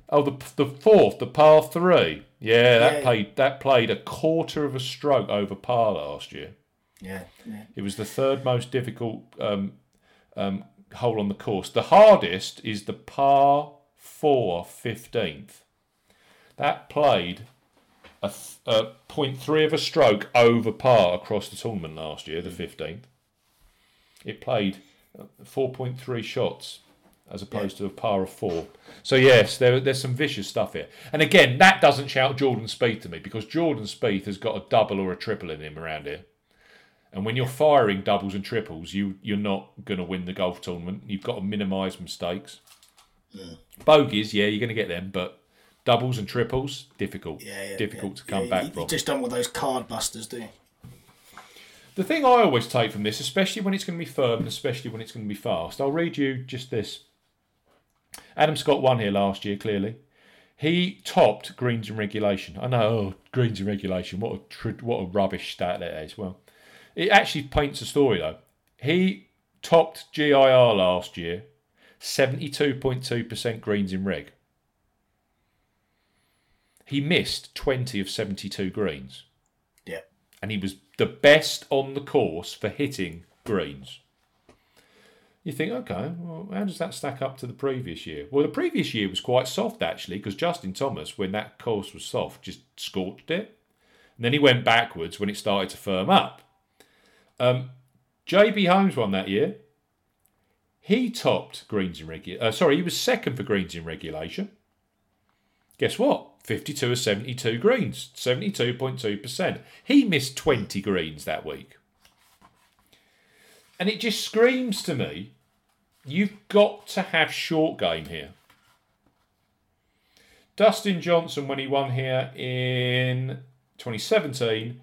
Oh, the the fourth, the par three. Yeah, that yeah. played that played a quarter of a stroke over par last year. Yeah, yeah. It was the third most difficult um, um, hole on the course. The hardest is the par four fifteenth. That played a, th- a point three of a stroke over par across the tournament last year, the fifteenth. It played four point three shots as opposed yeah. to a par of four. So, yes, there, there's some vicious stuff here. And, again, that doesn't shout Jordan Spieth to me, because Jordan Spieth has got a double or a triple in him around here. And when you're firing doubles and triples, you, you're not going to win the golf tournament. You've got to minimise mistakes. Yeah. Bogeys, yeah, you're going to get them, but doubles and triples, difficult. Yeah, yeah, difficult yeah, to come yeah, back you, from. You just don't want those card busters, do you? The thing I always take from this, especially when it's going to be firm and especially when it's going to be fast, I'll read you just this. Adam Scott won here last year, clearly. He topped greens in regulation. I know, oh, greens in regulation, what a tr- what a rubbish stat that is. Well, it actually paints a story, though. He topped G I R last year, seventy-two point two percent greens in reg. He missed twenty of seventy-two greens. Yeah. And he was the best on the course for hitting greens. You think, okay, well, how does that stack up to the previous year? Well, the previous year was quite soft, actually, because Justin Thomas, when that course was soft, just scorched it. And then he went backwards when it started to firm up. Um, J B. Holmes won that year. He topped greens in regulation. Uh, sorry, he was second for greens in regulation. Guess what? fifty-two of seventy-two greens, seventy-two point two percent. He missed twenty greens that week. And it just screams to me, you've got to have short game here. Dustin Johnson, when he won here in twenty seventeen,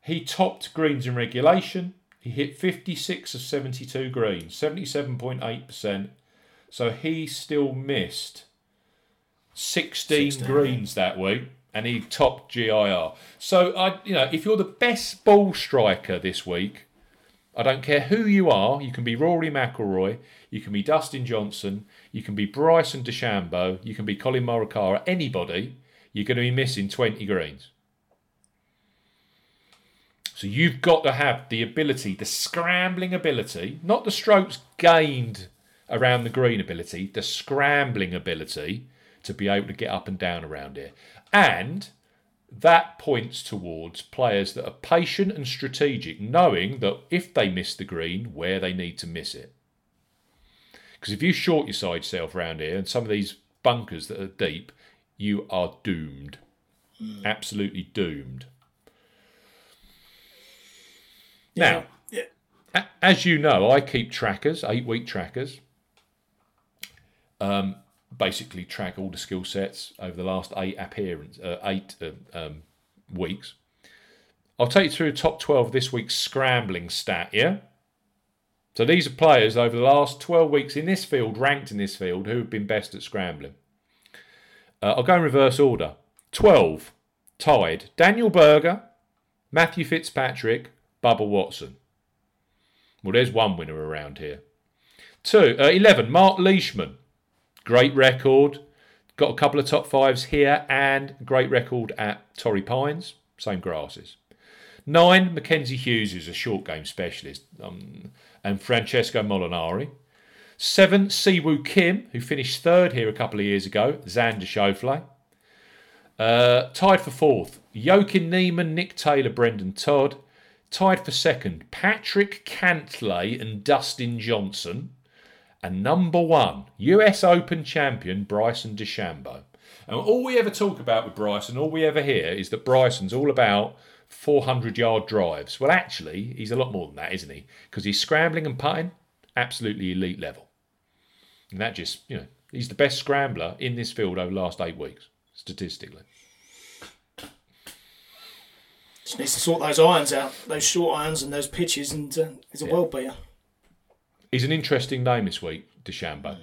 he topped greens in regulation. He hit fifty-six of seventy-two greens, seventy-seven point eight percent. So he still missed sixteen, sixteen greens that week, and he topped G I R. So, I, you know, if you're the best ball striker this week, I don't care who you are, you can be Rory McIlroy, you can be Dustin Johnson, you can be Bryson DeChambeau, you can be Colin Morikawa, anybody, you're going to be missing twenty greens. So you've got to have the ability, the scrambling ability, not the strokes gained around the green ability, the scrambling ability to be able to get up and down around here. And that points towards players that are patient and strategic, knowing that if they miss the green, where they need to miss it. Because if you short your side self around here and some of these bunkers that are deep, you are doomed. Mm. Absolutely doomed. Now, yeah. Yeah. as you know, I keep trackers, eight-week trackers. Um, basically track all the skill sets over the last eight appearance, uh, eight uh, um, weeks. I'll take you through the top twelve of this week's scrambling stat, yeah? So these are players over the last twelve weeks in this field, ranked in this field, who have been best at scrambling. Uh, I'll go in reverse order. twelve, tied. Daniel Berger, Matthew Fitzpatrick, Bubba Watson. Well, there's one winner around here. Two, uh, eleven, Mark Leishman. Great record. Got a couple of top fives here and great record at Torrey Pines. Same grasses. Nine, Mackenzie Hughes, who's a short game specialist, um, and Francesco Molinari. Seven, Siwoo Kim, who finished third here a couple of years ago, Xander Schauffele. Uh, tied for fourth, Joaquín Niemann, Nick Taylor, Brendan Todd. Tied for second, Patrick Cantlay and Dustin Johnson. And number one, U S Open champion Bryson DeChambeau. And all we ever talk about with Bryson, all we ever hear, is that Bryson's all about four hundred-yard drives. Well, actually, he's a lot more than that, isn't he? Because he's scrambling and putting, absolutely elite level. And that just, you know, he's the best scrambler in this field over the last eight weeks, statistically. Just needs to sort those irons out, those short irons and those pitches, and uh, he's a yeah. world beater. He's an interesting name this week, DeChambeau.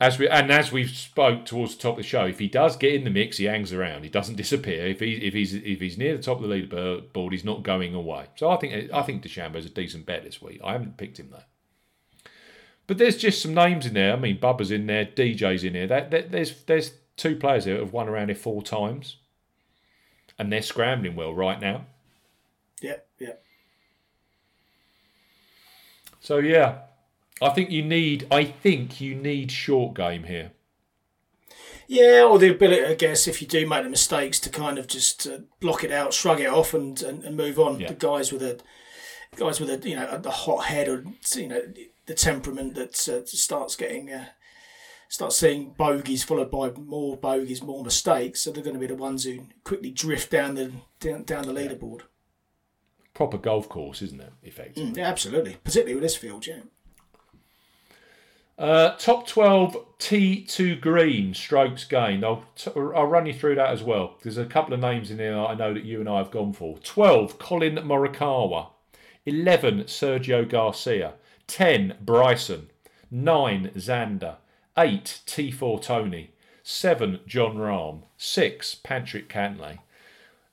As we and as we've spoke towards the top of the show, if he does get in the mix, he hangs around. He doesn't disappear. If he if he's if he's near the top of the leaderboard, he's not going away. So I think I think DeChambeau's a decent bet this week. I haven't picked him though. But there's just some names in there. I mean, Bubba's in there, D J's in there. That, that there's there's two players here that have won around here four times. and they're scrambling well right now. Yeah, yeah. So yeah, I think you need. I think you need short game here. Yeah, or the ability, I guess, if you do make the mistakes, to kind of just uh, block it out, shrug it off, and, and, and move on. Yeah. The guys with a guys with a you know a hot head, or you know the temperament that uh, starts getting uh, starts seeing bogeys followed by more bogeys, more mistakes. So they're going to be the ones who quickly drift down the down, down the leaderboard. Proper golf course, isn't it? Effectively, mm, yeah, absolutely, particularly with this field, yeah. Uh, top twelve T two green strokes gained. I'll t- I'll run you through that as well. There's a couple of names in there I know that you and I have gone for. twelve, Colin Morikawa. eleven, Sergio Garcia. ten, Bryson. nine, Xander. eight, T four Tony. seven, John Rahm. six, Patrick Cantlay.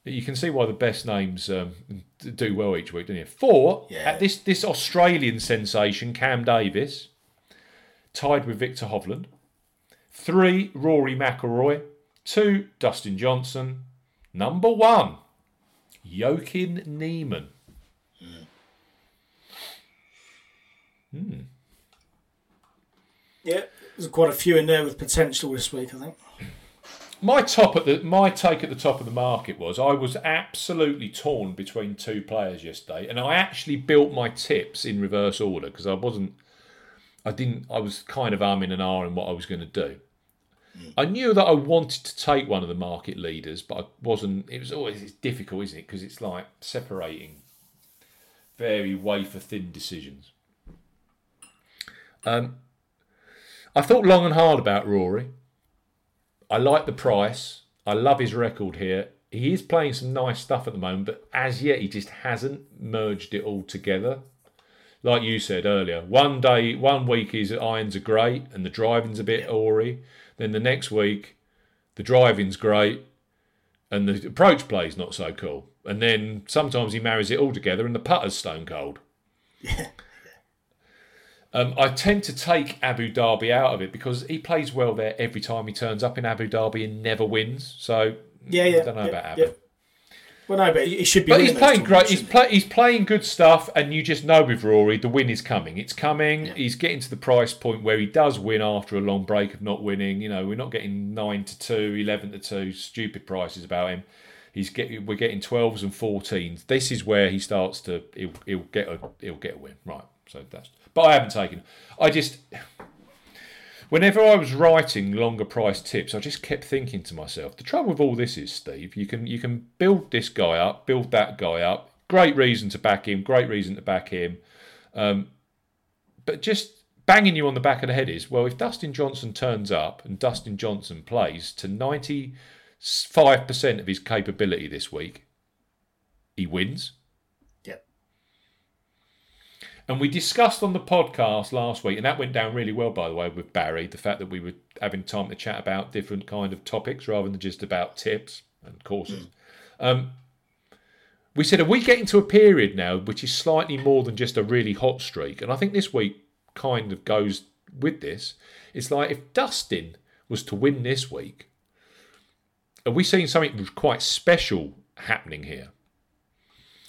You can see why the best names um, do well each week, don't you? Four, yeah. at this this Australian sensation, Cam Davis, tied with Victor Hovland. Three, Rory McIlroy. Two, Dustin Johnson. Number one, Joaquín Niemann. Mm. Mm. Yeah, there's quite a few in there with potential this week, I think. My top at the my take at the top of the market was I was absolutely torn between two players yesterday, and I actually built my tips in reverse order because I wasn't, I didn't, I was kind of umming and ahhing what I was going to do. Mm. I knew that I wanted to take one of the market leaders, but I wasn't. It was always it's difficult, isn't it? Because it's like separating very wafer thin decisions. Um, I thought long and hard about Rory. I like the price. I love his record here. He is playing some nice stuff at the moment, but as yet he just hasn't merged it all together. Like you said earlier, one day, one week his irons are great and the driving's a bit awry. Then the next week, the driving's great and the approach play's not so cool. And then sometimes he marries it all together and the putter's stone cold. Yeah. Um, I tend to take Abu Dhabi out of it because he plays well there every time he turns up in Abu Dhabi and never wins. So yeah, yeah, I don't know yeah, about Abu. Yeah. Well, no, but he should be. But he's playing great. He's, play, he's playing good stuff, and you just know with Rory, the win is coming. It's coming. Yeah. He's getting to the price point where he does win after a long break of not winning. You know, we're not getting nine to two, eleven to two, stupid prices about him. He's getting. We're getting twelves and fourteens. This is where he starts to. He'll, he'll get a. He'll get a win. Right. So that's. But I haven't taken. I just, whenever I was writing longer price tips, I just kept thinking to myself, the trouble with all this is, Steve, you can you can build this guy up, build that guy up. Great reason to back him. Great reason to back him. Um, but just banging you on the back of the head is, well, if Dustin Johnson turns up and Dustin Johnson plays to ninety-five percent of his capability this week, he wins. And we discussed on the podcast last week, and that went down really well, by the way, with Barry, the fact that we were having time to chat about different kind of topics rather than just about tips and courses. Mm. Um, we said, are we getting to a period now which is slightly more than just a really hot streak? And I think this week kind of goes with this. It's like if Dustin was to win this week, are we seeing something quite special happening here?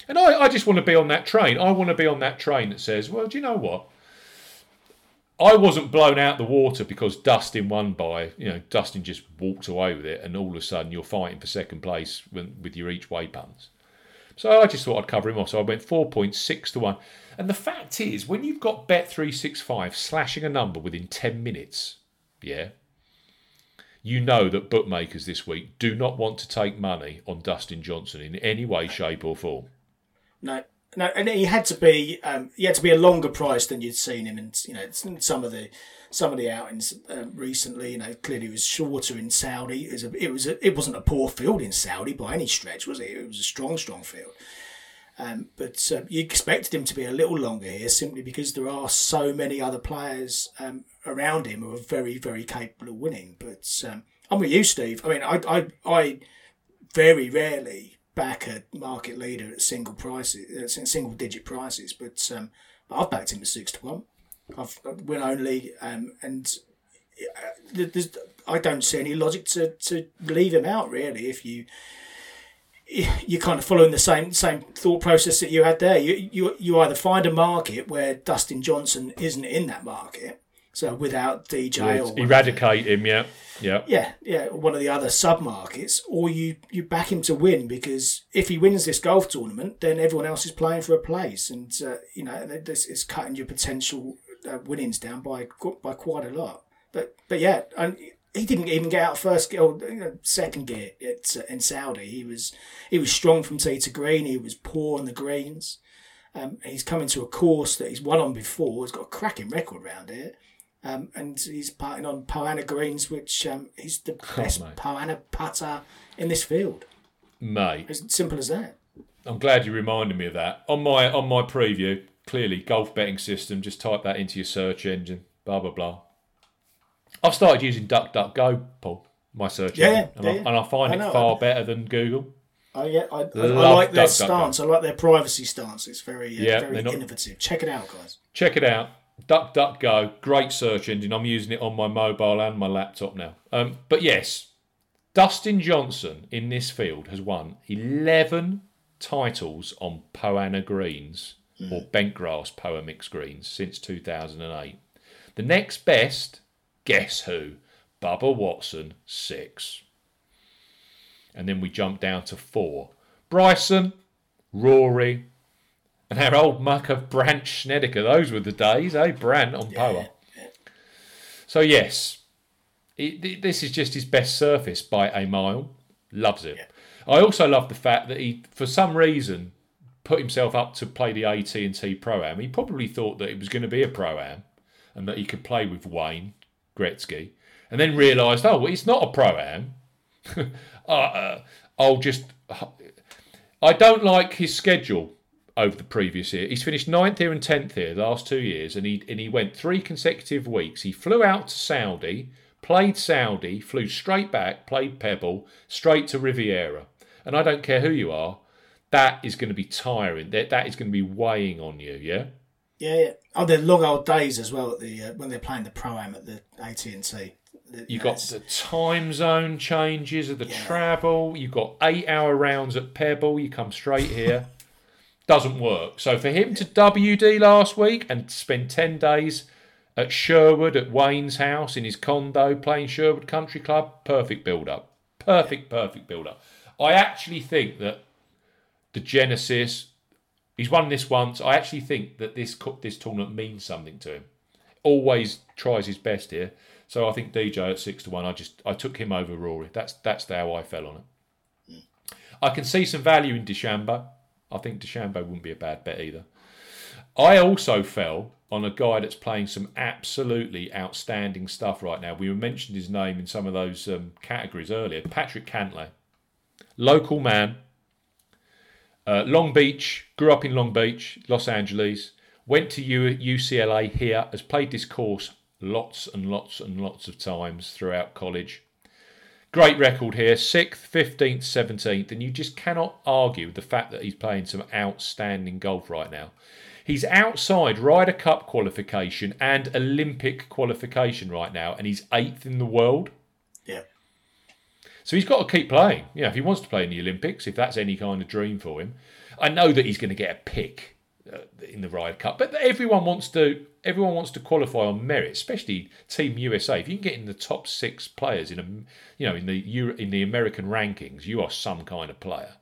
And I, I just want to be on that train. I want to be on that train that says, well, do you know what? I wasn't blown out the water because Dustin won by, you know, Dustin just walked away with it and all of a sudden you're fighting for second place with, with your each way punts. So I just thought I'd cover him off. So I went four point six to one. And the fact is, when you've got Bet three sixty-five slashing a number within ten minutes, yeah, you know that bookmakers this week do not want to take money on Dustin Johnson in any way, shape or form. No, no, and he had to be um, he had to be a longer price than you'd seen him, and you know some of the some of the outings um, recently. You know, clearly he was shorter in Saudi. It was a, it was a, it wasn't a poor field in Saudi by any stretch, was it? It was a strong, strong field. Um, but uh, you expected him to be a little longer here, simply because there are so many other players um, around him who are very, very capable of winning. But um, I'm with you, Steve. I mean, I, I, I very rarely back a market leader at single prices, at single digit prices, but um, I've backed him at six to one. I've win only, um, and I don't see any logic to, to leave him out really. If you you're kind of following the same same thought process that you had there. You you you either find a market where Dustin Johnson isn't in that market, so without D J yeah, or eradicate him, yeah, yeah, yeah, yeah, one of the other sub markets, or you you back him to win, because if he wins this golf tournament, then everyone else is playing for a place, and uh, you know this is cutting your potential uh, winnings down by by quite a lot. But but yeah, and. He didn't even get out first or second gear at, in Saudi. He was he was strong from tee to green. He was poor on the greens. Um, he's coming to a course that he's won on before. He's got a cracking record round here, um, and he's putting on Poana greens, which um, he's the best oh, Poana putter in this field. Mate, as simple as that. I'm glad you reminded me of that. On my on my preview, clearly golf betting system. Just type that into your search engine. Blah blah blah. I've started using DuckDuckGo, Paul, my search yeah, engine, and, yeah. I, and I find I know, it far I, better than Google. Oh yeah, I, I, I like their Duck, stance. Duck, I like their privacy stance. It's very, uh, yeah, very innovative. Not... Check it out, guys. Check it out. DuckDuckGo, great search engine. I'm using it on my mobile and my laptop now. Um, but yes, Dustin Johnson in this field has won eleven titles on Poana greens mm. or bentgrass Poa mixed greens since two thousand eight. The next best. Guess who? Bubba Watson, six. And then we jump down to four. Bryson, Rory, and our old muck of Brant Schnedeker. Those were the days, eh? Brant on Poa. Yeah. So, yes, it, it, this is just his best surface by a mile. Loves it. Yeah. I also love the fact that he, for some reason, put himself up to play the A T and T Pro-Am. He probably thought that it was going to be a Pro-Am and that he could play with Wayne Gretzky, and then realised, oh, well, it's not a pro-am. uh, uh, I'll just... I don't like his schedule over the previous year. He's finished ninth here and tenth here the last two years, and he and he went three consecutive weeks. He flew out to Saudi, played Saudi, flew straight back, played Pebble, straight to Riviera. And I don't care who you are, that is going to be tiring. That That is going to be weighing on you, yeah? Yeah, yeah. Oh, they're long old days as well at the uh, when they're playing the Pro-Am at the A T and T. The, you've got the time zone changes of the yeah. travel. You've got eight-hour rounds at Pebble. You come straight here. Doesn't work. So for him to W D last week and spend ten days at Sherwood at Wayne's house in his condo playing Sherwood Country Club, perfect build-up. Perfect, yeah. perfect build-up. I actually think that the Genesis... He's won this once. I actually think that this this tournament means something to him. Always tries his best here. So I think D J at six to one. I just I took him over Rory. That's that's how I fell on it. Mm. I can see some value in DeChambeau. I think DeChambeau wouldn't be a bad bet either. I also fell on a guy that's playing some absolutely outstanding stuff right now. We mentioned his name in some of those um, categories earlier. Patrick Cantlay, local man. Uh, Long Beach, grew up in Long Beach, Los Angeles, went to U C L A here, has played this course lots and lots and lots of times throughout college. Great record here, sixth, fifteenth, seventeenth, and you just cannot argue with the fact that he's playing some outstanding golf right now. He's outside Ryder Cup qualification and Olympic qualification right now, and he's eighth in the world. Yeah. So he's got to keep playing. You know, if he wants to play in the Olympics, if that's any kind of dream for him. I know that he's going to get a pick uh, in the Ryder Cup, but everyone wants to everyone wants to qualify on merit, especially Team U S A. If you can get in the top six players in a, you know, in the Euro, in the American rankings, you are some kind of player.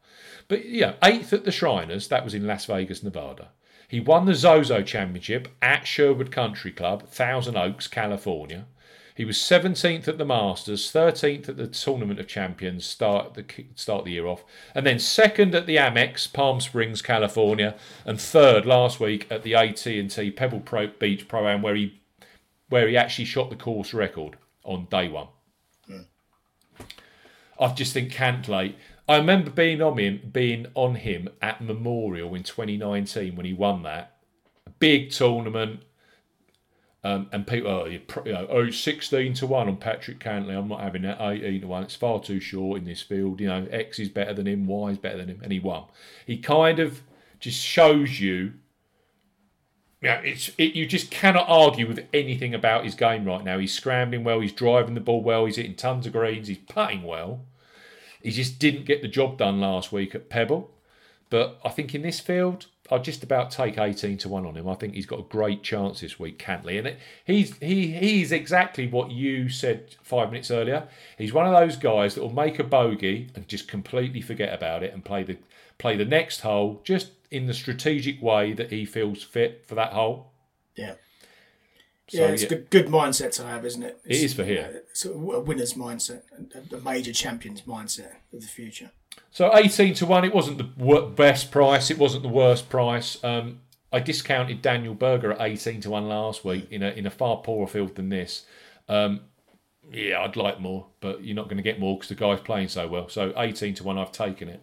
But you know, eighth at the Shriners, that was in Las Vegas, Nevada. He won the Zozo Championship at Sherwood Country Club, Thousand Oaks, California. He was seventeenth at the Masters, thirteenth at the Tournament of Champions, start the start the year off, and then second at the Amex, Palm Springs, California, and third last week at the A T and T Pebble Pro Beach Pro-Am, where he where he actually shot the course record on day one. Mm. I just think Cantlay. I remember being on him, being on him at Memorial in twenty nineteen when he won that big tournament. Um, and people, oh, you know, oh, sixteen to one on Patrick Cantlay. I'm not having that. eighteen to one. It's far too short in this field. You know, X is better than him. Y is better than him. And he won. He kind of just shows you, you know, it's, it, you just cannot argue with anything about his game right now. He's scrambling well. He's driving the ball well. He's hitting tons of greens. He's putting well. He just didn't get the job done last week at Pebble. But I think in this field, I'll just about take eighteen to one on him. I think he's got a great chance this week, Cantlay. And it, he's he he's exactly what you said five minutes earlier. He's one of those guys that will make a bogey and just completely forget about it and play the play the next hole just in the strategic way that he feels fit for that hole. Yeah. So, yeah, it's a yeah. good, good mindset to have, isn't it? It's, it is for here. You know, it's a winner's mindset, a major champion's mindset of the future. So eighteen to one, it wasn't the best price. It wasn't the worst price. Um, I discounted Daniel Berger at eighteen to one last week in a in a far poorer field than this. Um, yeah, I'd like more, but you're not going to get more because the guy's playing so well. So eighteen to one, I've taken it.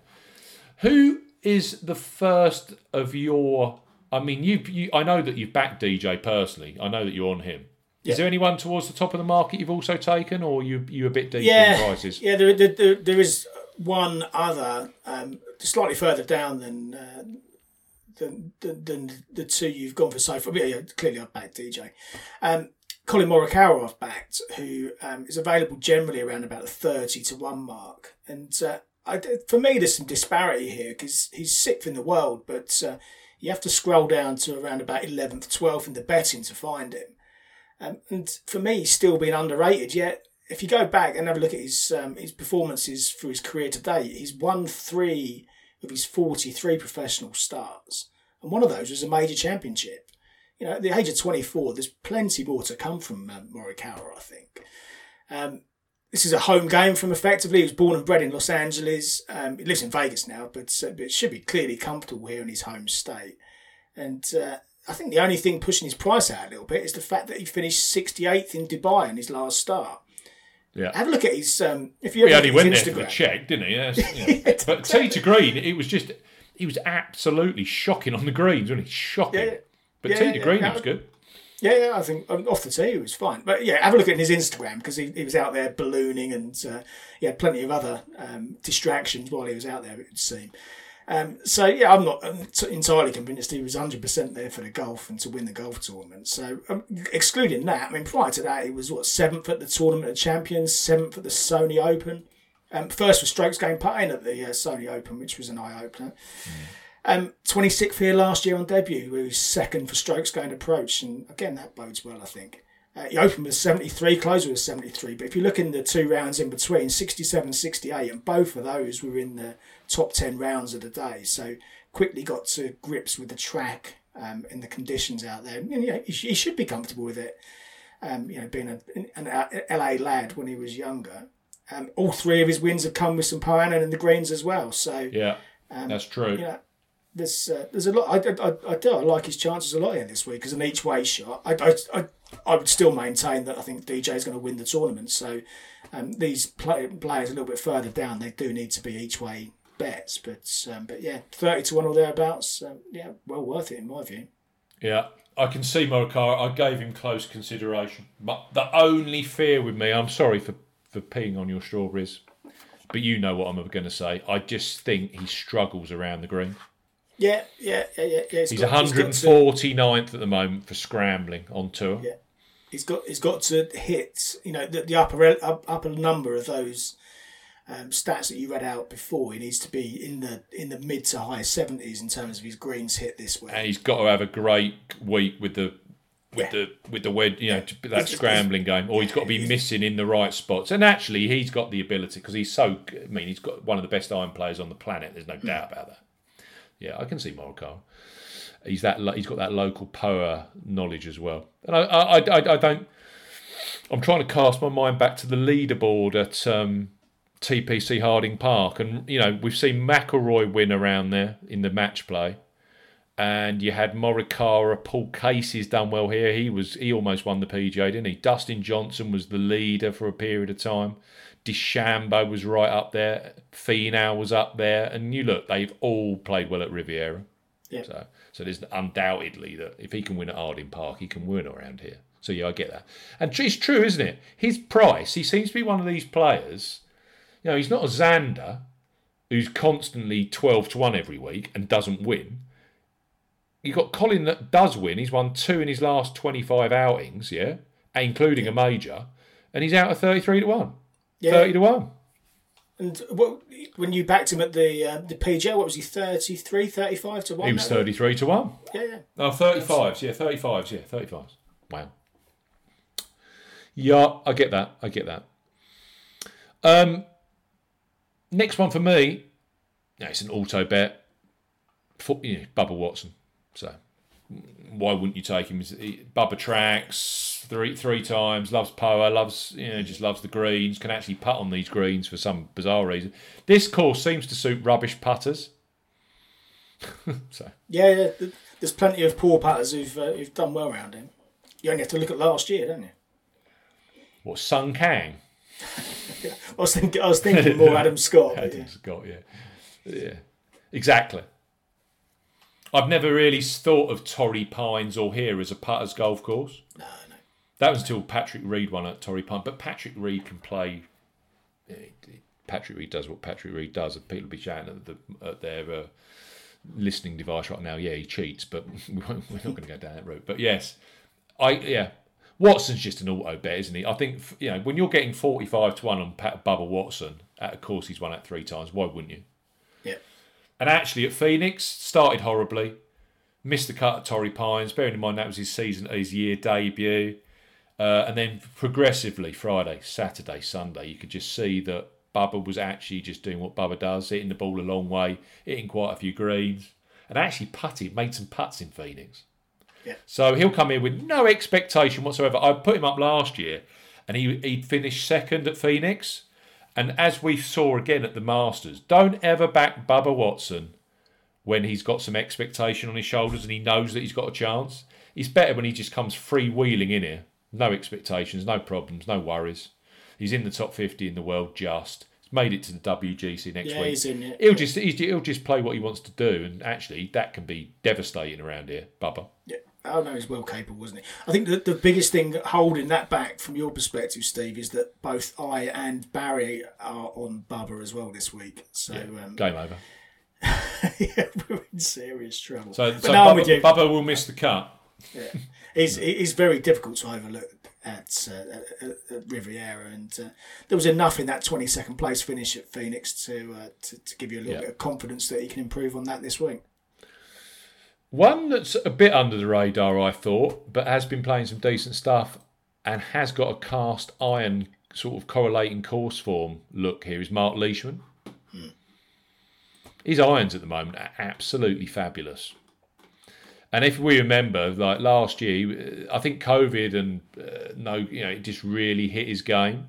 Who is the first of your... I mean, you, you. I know that you've backed D J personally. I know that you're on him. Yeah. Is there anyone towards the top of the market you've also taken, or you you a bit deep yeah. in prices? Yeah, there, there, there is one other um, slightly further down than, uh, than than than the two you've gone for so far. Yeah, yeah clearly I've backed D J. Um, Colin Morikawa I've backed, who um, is available generally around about the thirty to one mark. And uh, I, for me, there's some disparity here because he's sixth in the world, but... Uh, You have to scroll down to around about eleventh, twelfth in the betting to find him. Um, and for me, he's still being underrated. Yet, if you go back and have a look at his um, his performances for his career to date, he's won three of his forty-three professional starts. And one of those was a major championship. You know, at the age of twenty-four, there's plenty more to come from um, Morikawa, I think. Um, this is a home game from effectively. He was born and bred in Los Angeles. Um, he lives in Vegas now, but, uh, but should be clearly comfortable here in his home state. And uh, I think the only thing pushing his price out a little bit is the fact that he finished sixty-eighth in Dubai in his last start. Yeah, have a look at his. Um, if you well, ever he only went Instagram. There for the check, didn't he? Yes, yeah. yeah, but tee to green, it was just he was absolutely shocking on the greens, wasn't he? Shocking. Yeah. But yeah, tee to yeah, green, yeah. was good. Yeah, yeah, I think um, off the tee it was fine. But yeah, have a look at his Instagram because he, he was out there ballooning and uh, he had plenty of other um, distractions while he was out there, it would seem. Um, so yeah, I'm not entirely convinced he was one hundred percent there for the golf and to win the golf tournament. So um, excluding that, I mean, prior to that, he was, what, seventh at the Tournament of Champions, seventh at the Sony Open. Um, first was strokes game putting at the uh, Sony Open, which was an eye-opener. Mm. Um, twenty-sixth here last year on debut, where he was second for strokes gained approach, and again that bodes well, I think. Uh, he opened with seventy-three, closed with seventy-three, but if you look in the two rounds in between, sixty-seven, sixty-eight, and both of those were in the top ten rounds of the day, so quickly got to grips with the track um, and the conditions out there. And, you know, he, he should be comfortable with it, um, you know, being a, an L A lad when he was younger. Um, all three of his wins have come with some Poana and the greens as well, so... Yeah, um, that's true. You know, There's, uh, there's a lot. I, I, I do. I like his chances a lot here this week as an each-way shot. I, I, I, I would still maintain that I think D J is going to win the tournament. So um, these play, players a little bit further down, they do need to be each-way bets. But um, but yeah, thirty to one or thereabouts. Um, yeah, well worth it in my view. Yeah, I can see Morikawa. I gave him close consideration. But the only fear with me, I'm sorry for for peeing on your strawberries, but you know what I'm going to say. I just think he struggles around the green. Yeah, yeah, yeah, yeah. He's, he's got, one hundred forty-ninth at the moment for scrambling on tour. Yeah, he's got he's got to hit, you know, the, the upper upper number of those um, stats that you read out before. He needs to be in the in the mid to high seventies in terms of his greens hit this week. And he's got to have a great week with the with yeah. the with the wed, you know, yeah. that it's, scrambling it's, game, or he's got to be missing in the right spots. And actually, he's got the ability because he's so. I mean, he's got one of the best iron players on the planet. There's no mm. doubt about that. Yeah, I can see Morikawa. He's that. He's got that local P O A knowledge as well. And I, I, I, I don't. I'm trying to cast my mind back to the leaderboard at um, T P C Harding Park, and you know we've seen McIlroy win around there in the match play, and you had Morikawa. Paul Casey's done well here. He was. He almost won the P G A, didn't he? Dustin Johnson was the leader for a period of time. DeChambeau was right up there. Finau was up there, and you look, they've all played well at Riviera. Yeah. So, so there's undoubtedly that if he can win at Harding Park, he can win around here. So yeah, I get that, and it's true, isn't it? His price, he seems to be one of these players. You know, he's not a Xander who's constantly twelve to one every week and doesn't win. You got Colin that does win. He's won two in his last twenty-five outings, yeah, including yeah. a major, and he's out at thirty-three to one. Yeah. thirty to one. And what, when you backed him at the uh, the P G A, what was he, thirty-three, thirty-five to one? He was thirty-three to one. Yeah, yeah. Oh, thirty-fives, yeah, thirty-fives, yeah, thirty-fives. Wow. Yeah, I get that, I get that. Um, next one for me, no, it's an auto bet, for, you know, Bubba Watson. So why wouldn't you take him? He, Bubba tracks three three times, loves Poa, loves, you know, just loves the greens, can actually putt on these greens for some bizarre reason. This course seems to suit rubbish putters. So yeah, yeah, there's plenty of poor putters who've uh, who've done well around him. You only have to look at last year, don't you? What, Sun Kang? I was thinking, I was thinking more Adam Scott. Adam yeah. Scott, yeah, yeah, exactly. I've never really thought of Torrey Pines or here as a putter's golf course. No, no. That was until Patrick Reed won at Torrey Pines. But Patrick Reed can play. Patrick Reed does what Patrick Reed does, and people will be shouting at, the, at their uh, listening device right now. Yeah, he cheats, but we're not going to go down that route. But yes, I yeah. Watson's just an auto bet, isn't he? I think, you know, when you're getting forty-five to one on Pat, Bubba Watson, at a course he's won at three times, why wouldn't you? Yeah. And actually, at Phoenix, started horribly, missed the cut at Torrey Pines. Bearing in mind that was his season, his year debut, uh, and then progressively Friday, Saturday, Sunday, you could just see that Bubba was actually just doing what Bubba does, hitting the ball a long way, hitting quite a few greens, and actually putted, made some putts in Phoenix. Yeah. So he'll come in with no expectation whatsoever. I put him up last year and he he finished second at Phoenix. And as we saw again at the Masters, don't ever back Bubba Watson when he's got some expectation on his shoulders and he knows that he's got a chance. It's better when he just comes freewheeling in here. No expectations, no problems, no worries. He's in the top fifty in the world just. He's made it to the W G C next yeah, week. He's in it. He'll, just, he'll just play what he wants to do. And actually, that can be devastating around here, Bubba. Yeah. Oh no, he's well capable, wasn't he? I think the, the biggest thing holding that back from your perspective, Steve, is that both I and Barry are on Bubba as well this week. So yeah, um, game over. Yeah, we're in serious trouble. So, so no, Bubba, Bubba will miss the cut. Yeah, he's he's very difficult to overlook at, uh, at, at Riviera, and uh, there was enough in that twenty-second place finish at Phoenix to uh, to, to give you a little yeah. bit of confidence that he can improve on that this week. One that's a bit under the radar, I thought, but has been playing some decent stuff and has got a cast iron sort of correlating course form look here is Mark Leishman. Hmm. His irons at the moment are absolutely fabulous. And if we remember, like last year, I think COVID and uh, no, you know, it just really hit his game.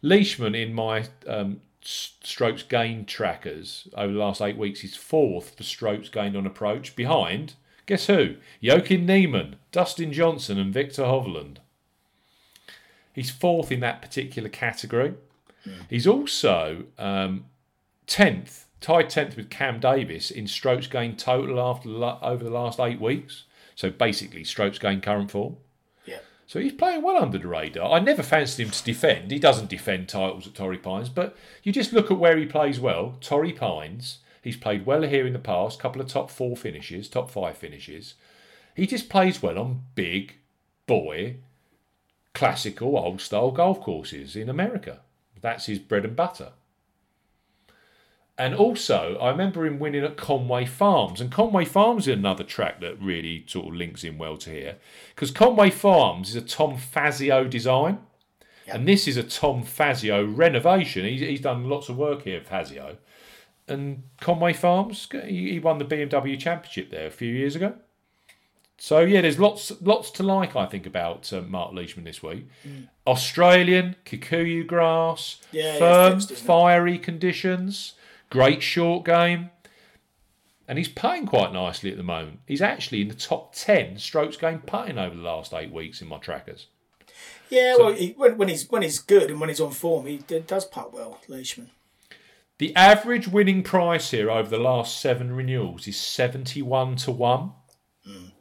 Leishman in my... Um, strokes gained trackers over the last eight weeks is fourth for strokes gained on approach, behind, guess who? Joaquín Niemann, Dustin Johnson and Victor Hovland. He's fourth in that particular category. Yeah. He's also um, tenth, tied tenth with Cam Davis in strokes gained total after over the last eight weeks. So basically strokes gained current form. Yeah. So he's playing well under the radar. I never fancied him to defend. He doesn't defend titles at Torrey Pines, but you just look at where he plays well. Torrey Pines, he's played well here in the past, couple of top four finishes, top five finishes. He just plays well on big, boy, classical, old-style golf courses in America. That's his bread and butter. And also, I remember him winning at Conway Farms. And Conway Farms is another track that really sort of links in well to here. Because Conway Farms is a Tom Fazio design. Yep. And this is a Tom Fazio renovation. He's, he's done lots of work here, Fazio. And Conway Farms, he, he won the B M W Championship there a few years ago. So, yeah, there's lots lots to like, I think, about uh, Mark Leishman this week. Mm. Australian, Kikuyu grass, yeah, firm, yeah, fiery conditions. Great short game. And he's putting quite nicely at the moment. He's actually in the top ten strokes game putting over the last eight weeks in my trackers. Yeah, so, well, he, when, when he's when he's good and when he's on form, he does putt well, Leishman. The average winning price here over the last seven renewals is seventy-one to one. Mm.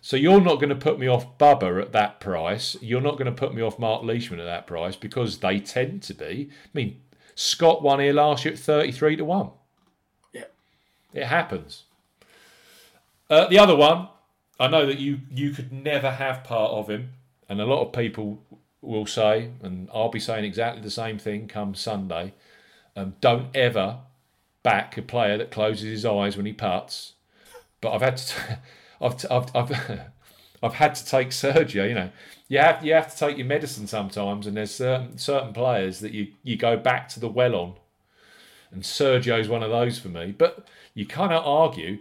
So you're not going to put me off Bubba at that price. You're not going to put me off Mark Leishman at that price because they tend to be... I mean... Scott won here last year at thirty-three to one. Yeah. It happens. Uh, the other one, I know that you, you could never have part of him, and a lot of people will say, and I'll be saying exactly the same thing come Sunday, Um, don't ever back a player that closes his eyes when he putts. But I've had to, t- I've, t- I've, I've, I've had to take Sergio. You know, you have, you have to take your medicine sometimes. And there's certain certain players that you, you go back to the well on. And Sergio's one of those for me. But you cannot argue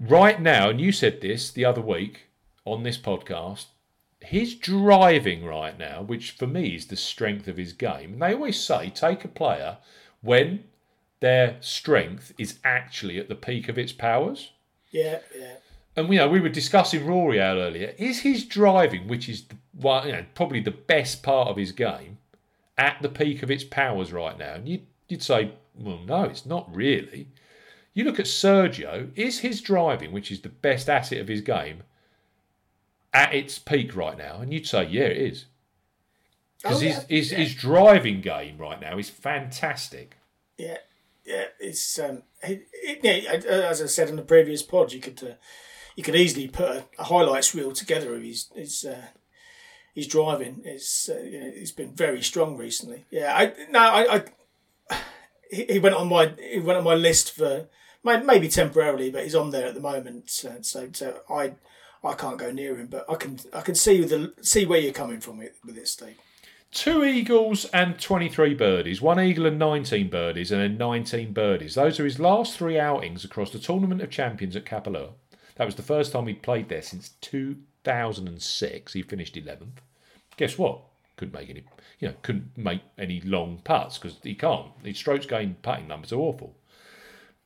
right now. And you said this the other week on this podcast. His driving right now, which for me is the strength of his game, and they always say take a player when their strength is actually at the peak of its powers. Yeah, yeah. And you know, we were discussing Rory out earlier. Is his driving, which is the, well, you know, probably the best part of his game, at the peak of its powers right now? And you'd, you'd say, well, no, it's not really. You look at Sergio. Is his driving, which is the best asset of his game, at its peak right now? And you'd say, yeah, it is. Because oh, yeah. his, his, yeah. his driving game right now is fantastic. Yeah, yeah. It's um, it, it, yeah, as I said in the previous pod, you could uh, you could easily put a, a highlights reel together of his his, uh, his driving. It's uh, you know, it's been very strong recently. Yeah, I no, I, I he went on my he went on my list for maybe temporarily, but he's on there at the moment. So, so, so I. I can't go near him, but I can I can see the see where you're coming from with, with this, Steve. Two eagles and twenty-three birdies. One eagle and nineteen birdies, and then nineteen birdies. Those are his last three outings across the Tournament of Champions at Kapalua. That was the first time he'd played there since two thousand six. He finished eleventh. Guess what? Couldn't make any, you know, couldn't make any long putts because he can't. His strokes gained putting numbers are awful.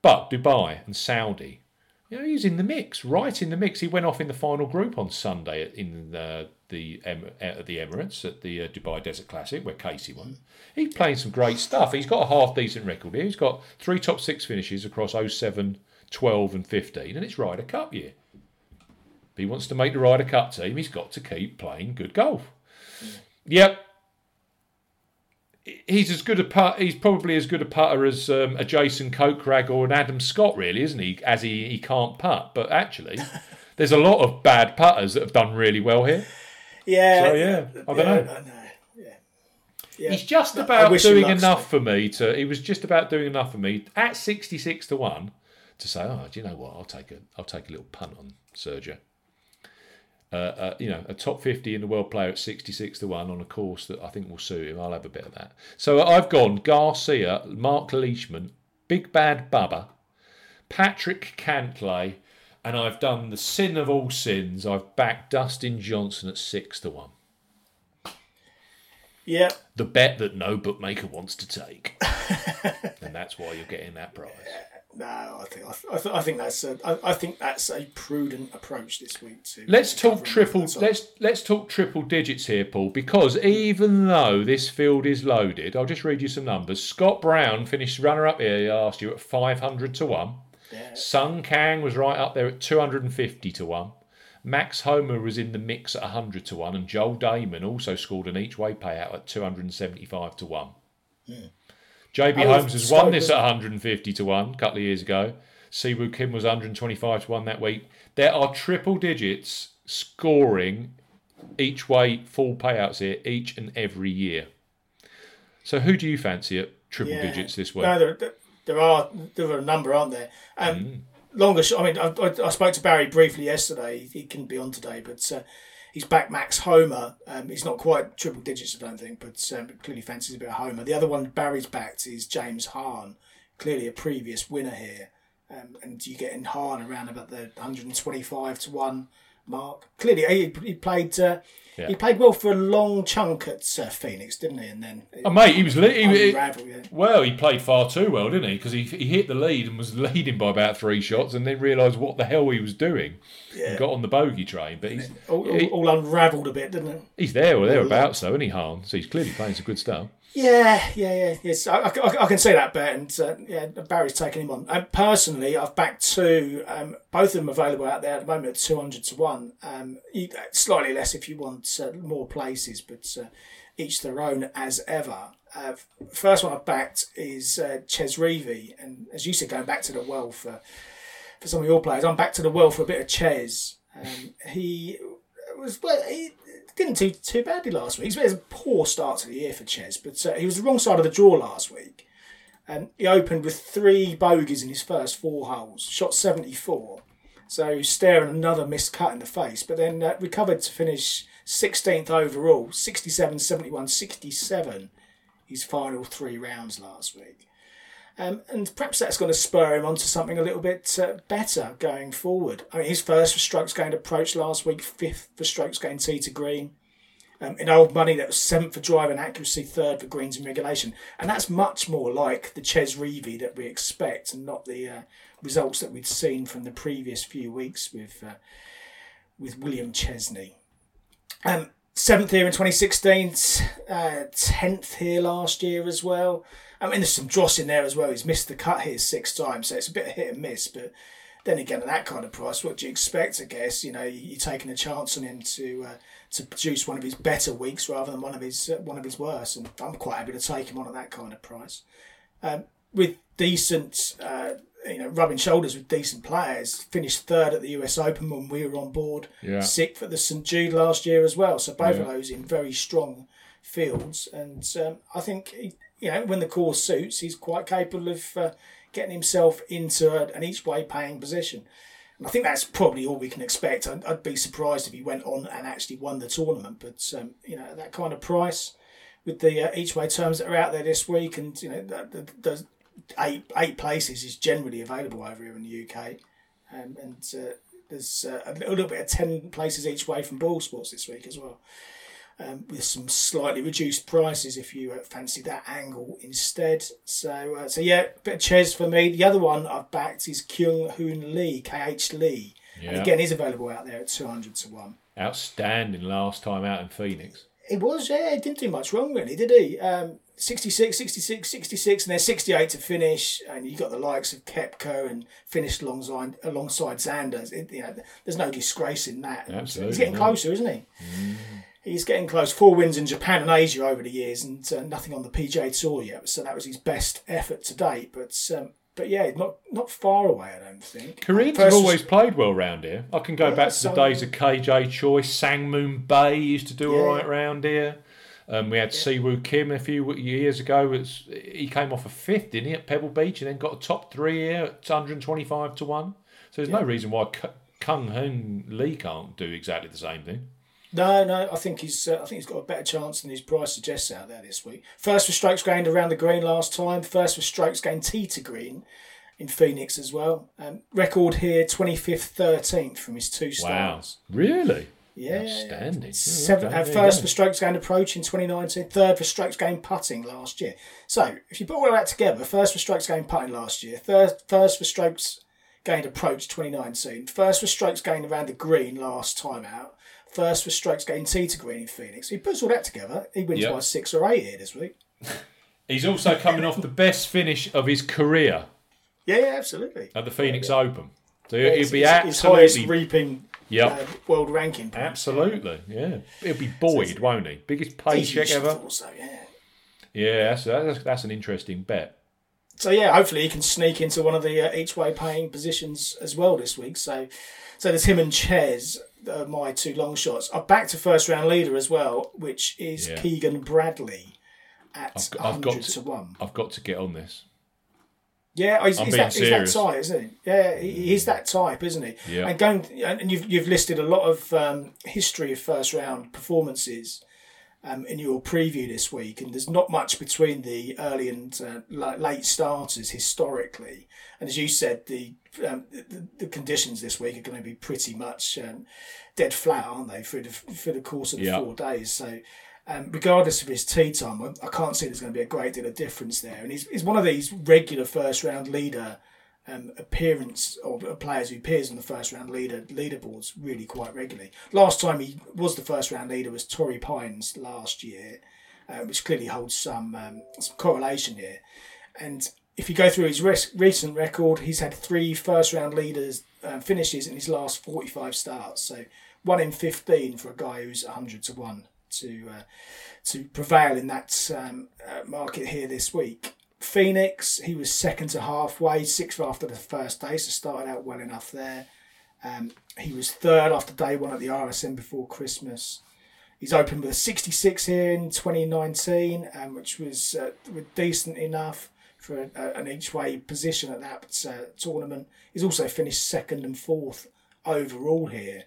But Dubai and Saudi. You know, he's in the mix, right in the mix. He went off in the final group on Sunday in the the, em, at the Emirates at the uh, Dubai Desert Classic where Casey won. He's playing some great stuff. He's got a half-decent record here. He's got three top six finishes across oh seven, twelve and fifteen, and it's Ryder Cup year. If he wants to make the Ryder Cup team, he's got to keep playing good golf. Yep. He's as good a putt, he's probably as good a putter as um, a Jason Kokrak or an Adam Scott, really, isn't he? As he, he can't putt, but actually, there's a lot of bad putters that have done really well here. Yeah, so yeah, I don't yeah, know. I know. Yeah. Yeah. He's just no, about doing enough for me to. He was just about doing enough for me at sixty-six to one to say, oh, do you know what? I'll take a, I'll take a little punt on Sergio. Uh, uh, you know, a top fifty in the world player at sixty-six to one on a course that I think will suit him. I'll have a bit of that. So I've gone Garcia, Mark Leishman, Big Bad Bubba, Patrick Cantlay, and I've done the sin of all sins. I've backed Dustin Johnson at six to one. Yeah. The bet that no bookmaker wants to take. And that's why you're getting that prize. No, I think I, th- I think that's a, I, I think that's a prudent approach this week too. Let's talk triple. Let's let's talk triple digits here, Paul, because even though this field is loaded, I'll just read you some numbers. Scott Brown finished runner-up here last year at five hundred to one. Yeah. Sung Kang was right up there at two hundred and fifty to one. Max Homer was in the mix at a hundred to one, and Joel Damon also scored an each-way payout at two hundred and seventy-five to one. Yeah. J B. Holmes has won this at one hundred fifty to one a couple of years ago. Siwoo Kim was one hundred twenty-five to one that week. There are triple digits scoring each way full payouts here each and every year. So who do you fancy at triple yeah. digits this week? No, there, there are there are a number, aren't there? Um, mm. Longest. I mean, I, I, I spoke to Barry briefly yesterday. He couldn't be on today, but uh, he's back Max Homer. Um, he's not quite triple digits, I don't think, but um, clearly fancies a bit of Homer. The other one Barry's backed is James Hahn, clearly a previous winner here. Um, and you're getting Hahn around about the one hundred twenty-five to one mark. Clearly, he, he played uh, yeah. he played well for a long chunk at uh, Phoenix, didn't he? And then it, oh, mate, he was le- he, unravel, yeah. Well, he played far too well, didn't he? Because he, he hit the lead and was leading by about three shots and then realised what the hell he was doing. Yeah. And got on the bogey train, but he's all, all, he, all unravelled a bit, didn't it? He's there or thereabouts, though, isn't he, Hahn? So he's clearly playing some good stuff. Yeah, yeah, yeah. Yes, I, I, I can see that bet, and uh, yeah, Barry's taking him on. And personally, I've backed two. Um, both of them available out there at the moment at two hundred to one. Um, you, slightly less if you want uh, more places, but uh, each their own as ever. Uh, first one I've backed is uh, Chesreavy, and as you said, going back to the well for for some of your players, I'm back to the well for a bit of Ches. Um, he was well. He, Didn't do too badly last week. It was a poor start to the year for Ches, but uh, he was the wrong side of the draw last week. And he opened with three bogeys in his first four holes, shot seventy-four. So staring another missed cut in the face, but then uh, recovered to finish sixteenth overall, sixty-seven, seventy-one, sixty-seven, his final three rounds last week. Um, and perhaps that's going to spur him on to something a little bit uh, better going forward. I mean, his first for strokes gained approach last week, fifth for strokes gained tee to green. Um, in old money, that was seventh for drive and accuracy, third for greens and regulation. And that's much more like the Ches Reavy that we expect, and not the uh, results that we'd seen from the previous few weeks with uh, with William Chesney. Um, seventh here in twenty sixteen, uh, tenth here last year as well. I mean, there's some dross in there as well. He's missed the cut here six times, so it's a bit of hit and miss. But then again, at that kind of price, what do you expect, I guess? You know, you're taking a chance on him to uh, to produce one of his better weeks rather than one of his uh, one of his worst. And I'm quite happy to take him on at that kind of price. Um, with decent, uh, you know, rubbing shoulders with decent players, finished third at the U S Open when we were on board, yeah. sixth at the Saint Jude last year as well. So both yeah. of those in very strong fields. And um, I think... He, You know, when the course suits, he's quite capable of uh, getting himself into an each-way paying position. And I think that's probably all we can expect. I'd, I'd be surprised if he went on and actually won the tournament. But, um, you know, at that kind of price, with the uh, each-way terms that are out there this week, and, you know, the, the, the eight, eight places is generally available over here in the U K. Um, and uh, there's uh, a little bit of ten places each way from Ball Sports this week as well. Um, with some slightly reduced prices if you uh, fancy that angle instead. So, uh, so yeah, bit of Ches for me. The other one I've backed is Kyung Hoon Lee, K H Lee. Yeah. And again, he's available out there at two hundred to one. Outstanding last time out in Phoenix. It was, yeah. He didn't do much wrong, really, did he? Um, sixty-six, sixty-six, sixty-six, and then sixty-eight to finish. And you got the likes of Koepka and finished alongside, alongside Xander. It, you know, there's no disgrace in that. Absolutely. He's getting closer, isn't he? Mm. He's getting close. Four wins in Japan and Asia over the years, and uh, nothing on the P G A Tour yet. So that was his best effort to date. But um, but yeah, not not far away, I don't think. Koreans have always played well round here. I can go yeah, back to the so, days of K J Choi. Sangmun Bae used to do yeah. all right round here. Um, we had yeah. Siwoo Kim a few years ago. It's, he came off a fifth, didn't he, at Pebble Beach, and then got a top three here at one hundred twenty-five to one. So there's yeah. no reason why K- Kyung Hoon Lee can't do exactly the same thing. No, no, I think he's uh, I think he's got a better chance than his price suggests out there this week. First for strokes gained around the green last time. First for strokes gained tee to green in Phoenix as well. Um, record here, twenty-fifth, thirteenth from his two starts. Wow, really? Yeah. Outstanding. Seven, uh, first for strokes gained approach in twenty nineteen. Third for strokes gained putting last year. So if you put all that together, first for strokes gained putting last year. Third, first for strokes gained approach twenty nineteen. First for strokes gained around the green last time out. First for strokes gained tee to green in Phoenix. He puts all that together. He wins yep. by six or eight here this week. He's also coming off the best finish of his career. Yeah, yeah, absolutely. At the Phoenix yeah, yeah. Open. So yeah, he'll be his, absolutely... His highest reaping yep. uh, world ranking. Point. Absolutely, yeah. He'll be buoyed, so won't he? Biggest paycheck ever. Also, yeah, yeah that's, that's, that's an interesting bet. So, yeah, hopefully he can sneak into one of the uh, each-way paying positions as well this week. So, so there's him and Ches... Uh, my two long shots. I'm back to first round leader as well, which is yeah. Keegan Bradley at I've got, I've got to, one hundred to one. I've got to get on this. Yeah, he's, he's, that, he's that type, isn't he? Yeah, he, he's that type, isn't he? Yeah. And going and you've you've listed a lot of um, history of first round performances um, in your preview this week, and there's not much between the early and uh, late starters historically. And as you said, the Um, the, the conditions this week are going to be pretty much um, dead flat, aren't they, through the, through the course of the yep. four days. So um, regardless of his tee time, I, I can't see there's going to be a great deal of difference there. And he's, he's one of these regular first-round leader um, appearance or players who appears on the first-round leader leaderboards really quite regularly. Last time he was the first-round leader was Torrey Pines last year, uh, which clearly holds some, um, some correlation here. And if you go through his res- recent record, he's had three first-round leaders uh, finishes in his last forty-five starts. So one in fifteen for a guy who's one hundred to one to uh, to prevail in that um, uh, market here this week. Phoenix, he was second to halfway, sixth after the first day, so started out well enough there. Um, he was third after day one at the R S M before Christmas. He's opened with a sixty-six here in twenty nineteen, um, which was uh, decent enough. for a, a, an each-way position at that uh, tournament. He's also finished second and fourth overall here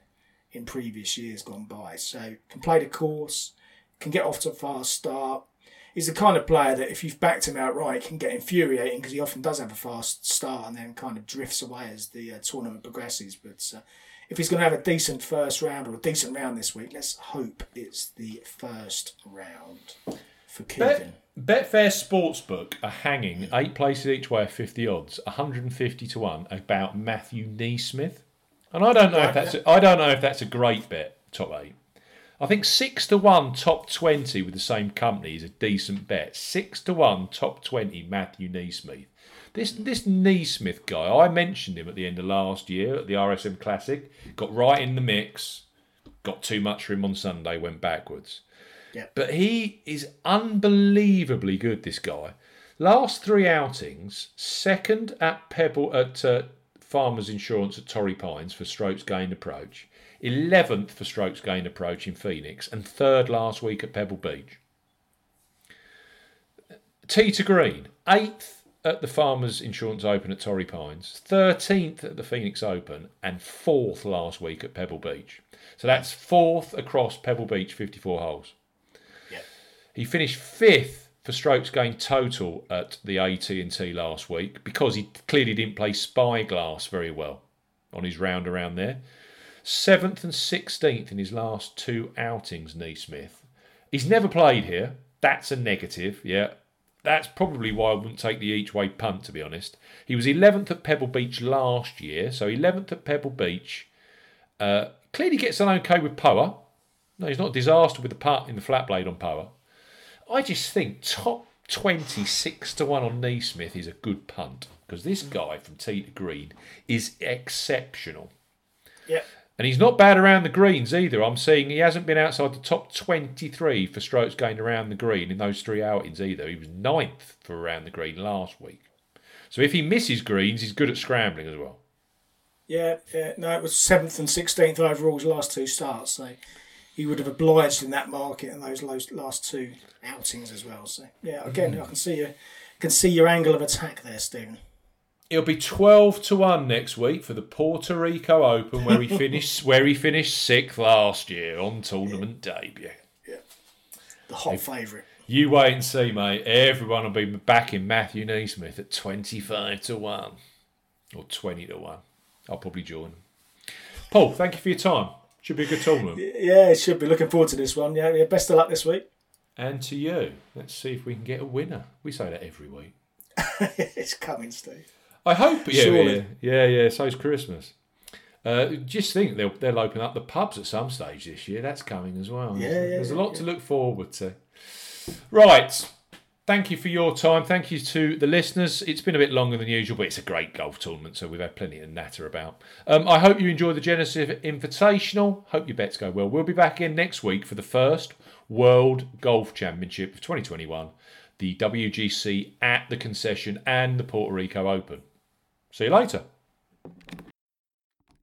in previous years gone by. So can play the course, can get off to a fast start. He's the kind of player that if you've backed him outright, can get infuriating because he often does have a fast start and then kind of drifts away as the uh, tournament progresses. But uh, if he's going to have a decent first round or a decent round this week, let's hope it's the first round for Kevin. Bet, Betfair Sportsbook are hanging eight places each way at fifty odds, one hundred fifty to one, about Matthew Neesmith. And I don't know if that's a, I don't know if that's a great bet, top eight. I think six to one top twenty with the same company is a decent bet. Six to one top twenty Matthew Neesmith. This this Neesmith guy, I mentioned him at the end of last year at the R S M Classic. Got right in the mix. Got too much for him on Sunday. Went backwards. Yep. But he is unbelievably good. This guy. Last three outings, second at Pebble at uh, Farmers Insurance at Torrey Pines for strokes gained approach. eleventh for strokes gained approach in Phoenix and third last week at Pebble Beach. Tee to green, eighth at the Farmers Insurance Open at Torrey Pines, thirteenth at the Phoenix Open and fourth last week at Pebble Beach. So that's fourth across Pebble Beach, fifty-four holes. Yep. He finished fifth for strokes gained total at the A T and T last week because he clearly didn't play Spyglass very well on his round around there. seventh and sixteenth in his last two outings, Neesmith. He's never played here. That's a negative, yeah. That's probably why I wouldn't take the each-way punt, to be honest. He was eleventh at Pebble Beach last year, so eleventh at Pebble Beach. Uh, clearly gets an okay with Poa. No, he's not a disaster with the putt in the flat blade on Poa. I just think top twenty-six to one on Neesmith is a good punt because this guy from tee to green is exceptional. Yeah. And he's not bad around the greens either. I'm seeing he hasn't been outside the top twenty-three for strokes gained around the green in those three outings either. He was ninth for around the green last week. So if he misses greens, he's good at scrambling as well. Yeah, yeah. No, it was seventh and sixteenth overall his last two starts, so he would have obliged in that market and those last two outings as well. So yeah, again, mm. I can see your can see your angle of attack there, Stephen. It'll be twelve to one next week for the Puerto Rico Open, where he finished where he finished sixth last year on tournament yeah. debut. Yeah, the hot hey, favourite. You wait and see, mate. Everyone will be backing Matthew Neesmith at twenty-five to one or twenty to one. I'll probably join them. Paul, thank you for your time. Should be a good tournament. Yeah, it should be. Looking forward to this one. Yeah, yeah, best of luck this week. And to you. Let's see if we can get a winner. We say that every week. It's coming, Steve. I hope. Yeah, yeah, yeah, yeah. So it's Christmas. Uh, just think they'll they'll open up the pubs at some stage this year. That's coming as well. Yeah, yeah, There's yeah, a lot yeah. to look forward to. Right. Thank you for your time. Thank you to the listeners. It's been a bit longer than usual, but it's a great golf tournament, so we've had plenty to natter about. Um, I hope you enjoy the Genesis Invitational. Hope your bets go well. We'll be back in next week for the first World Golf Championship of twenty twenty-one, the W G C at the Concession and the Puerto Rico Open. See you later.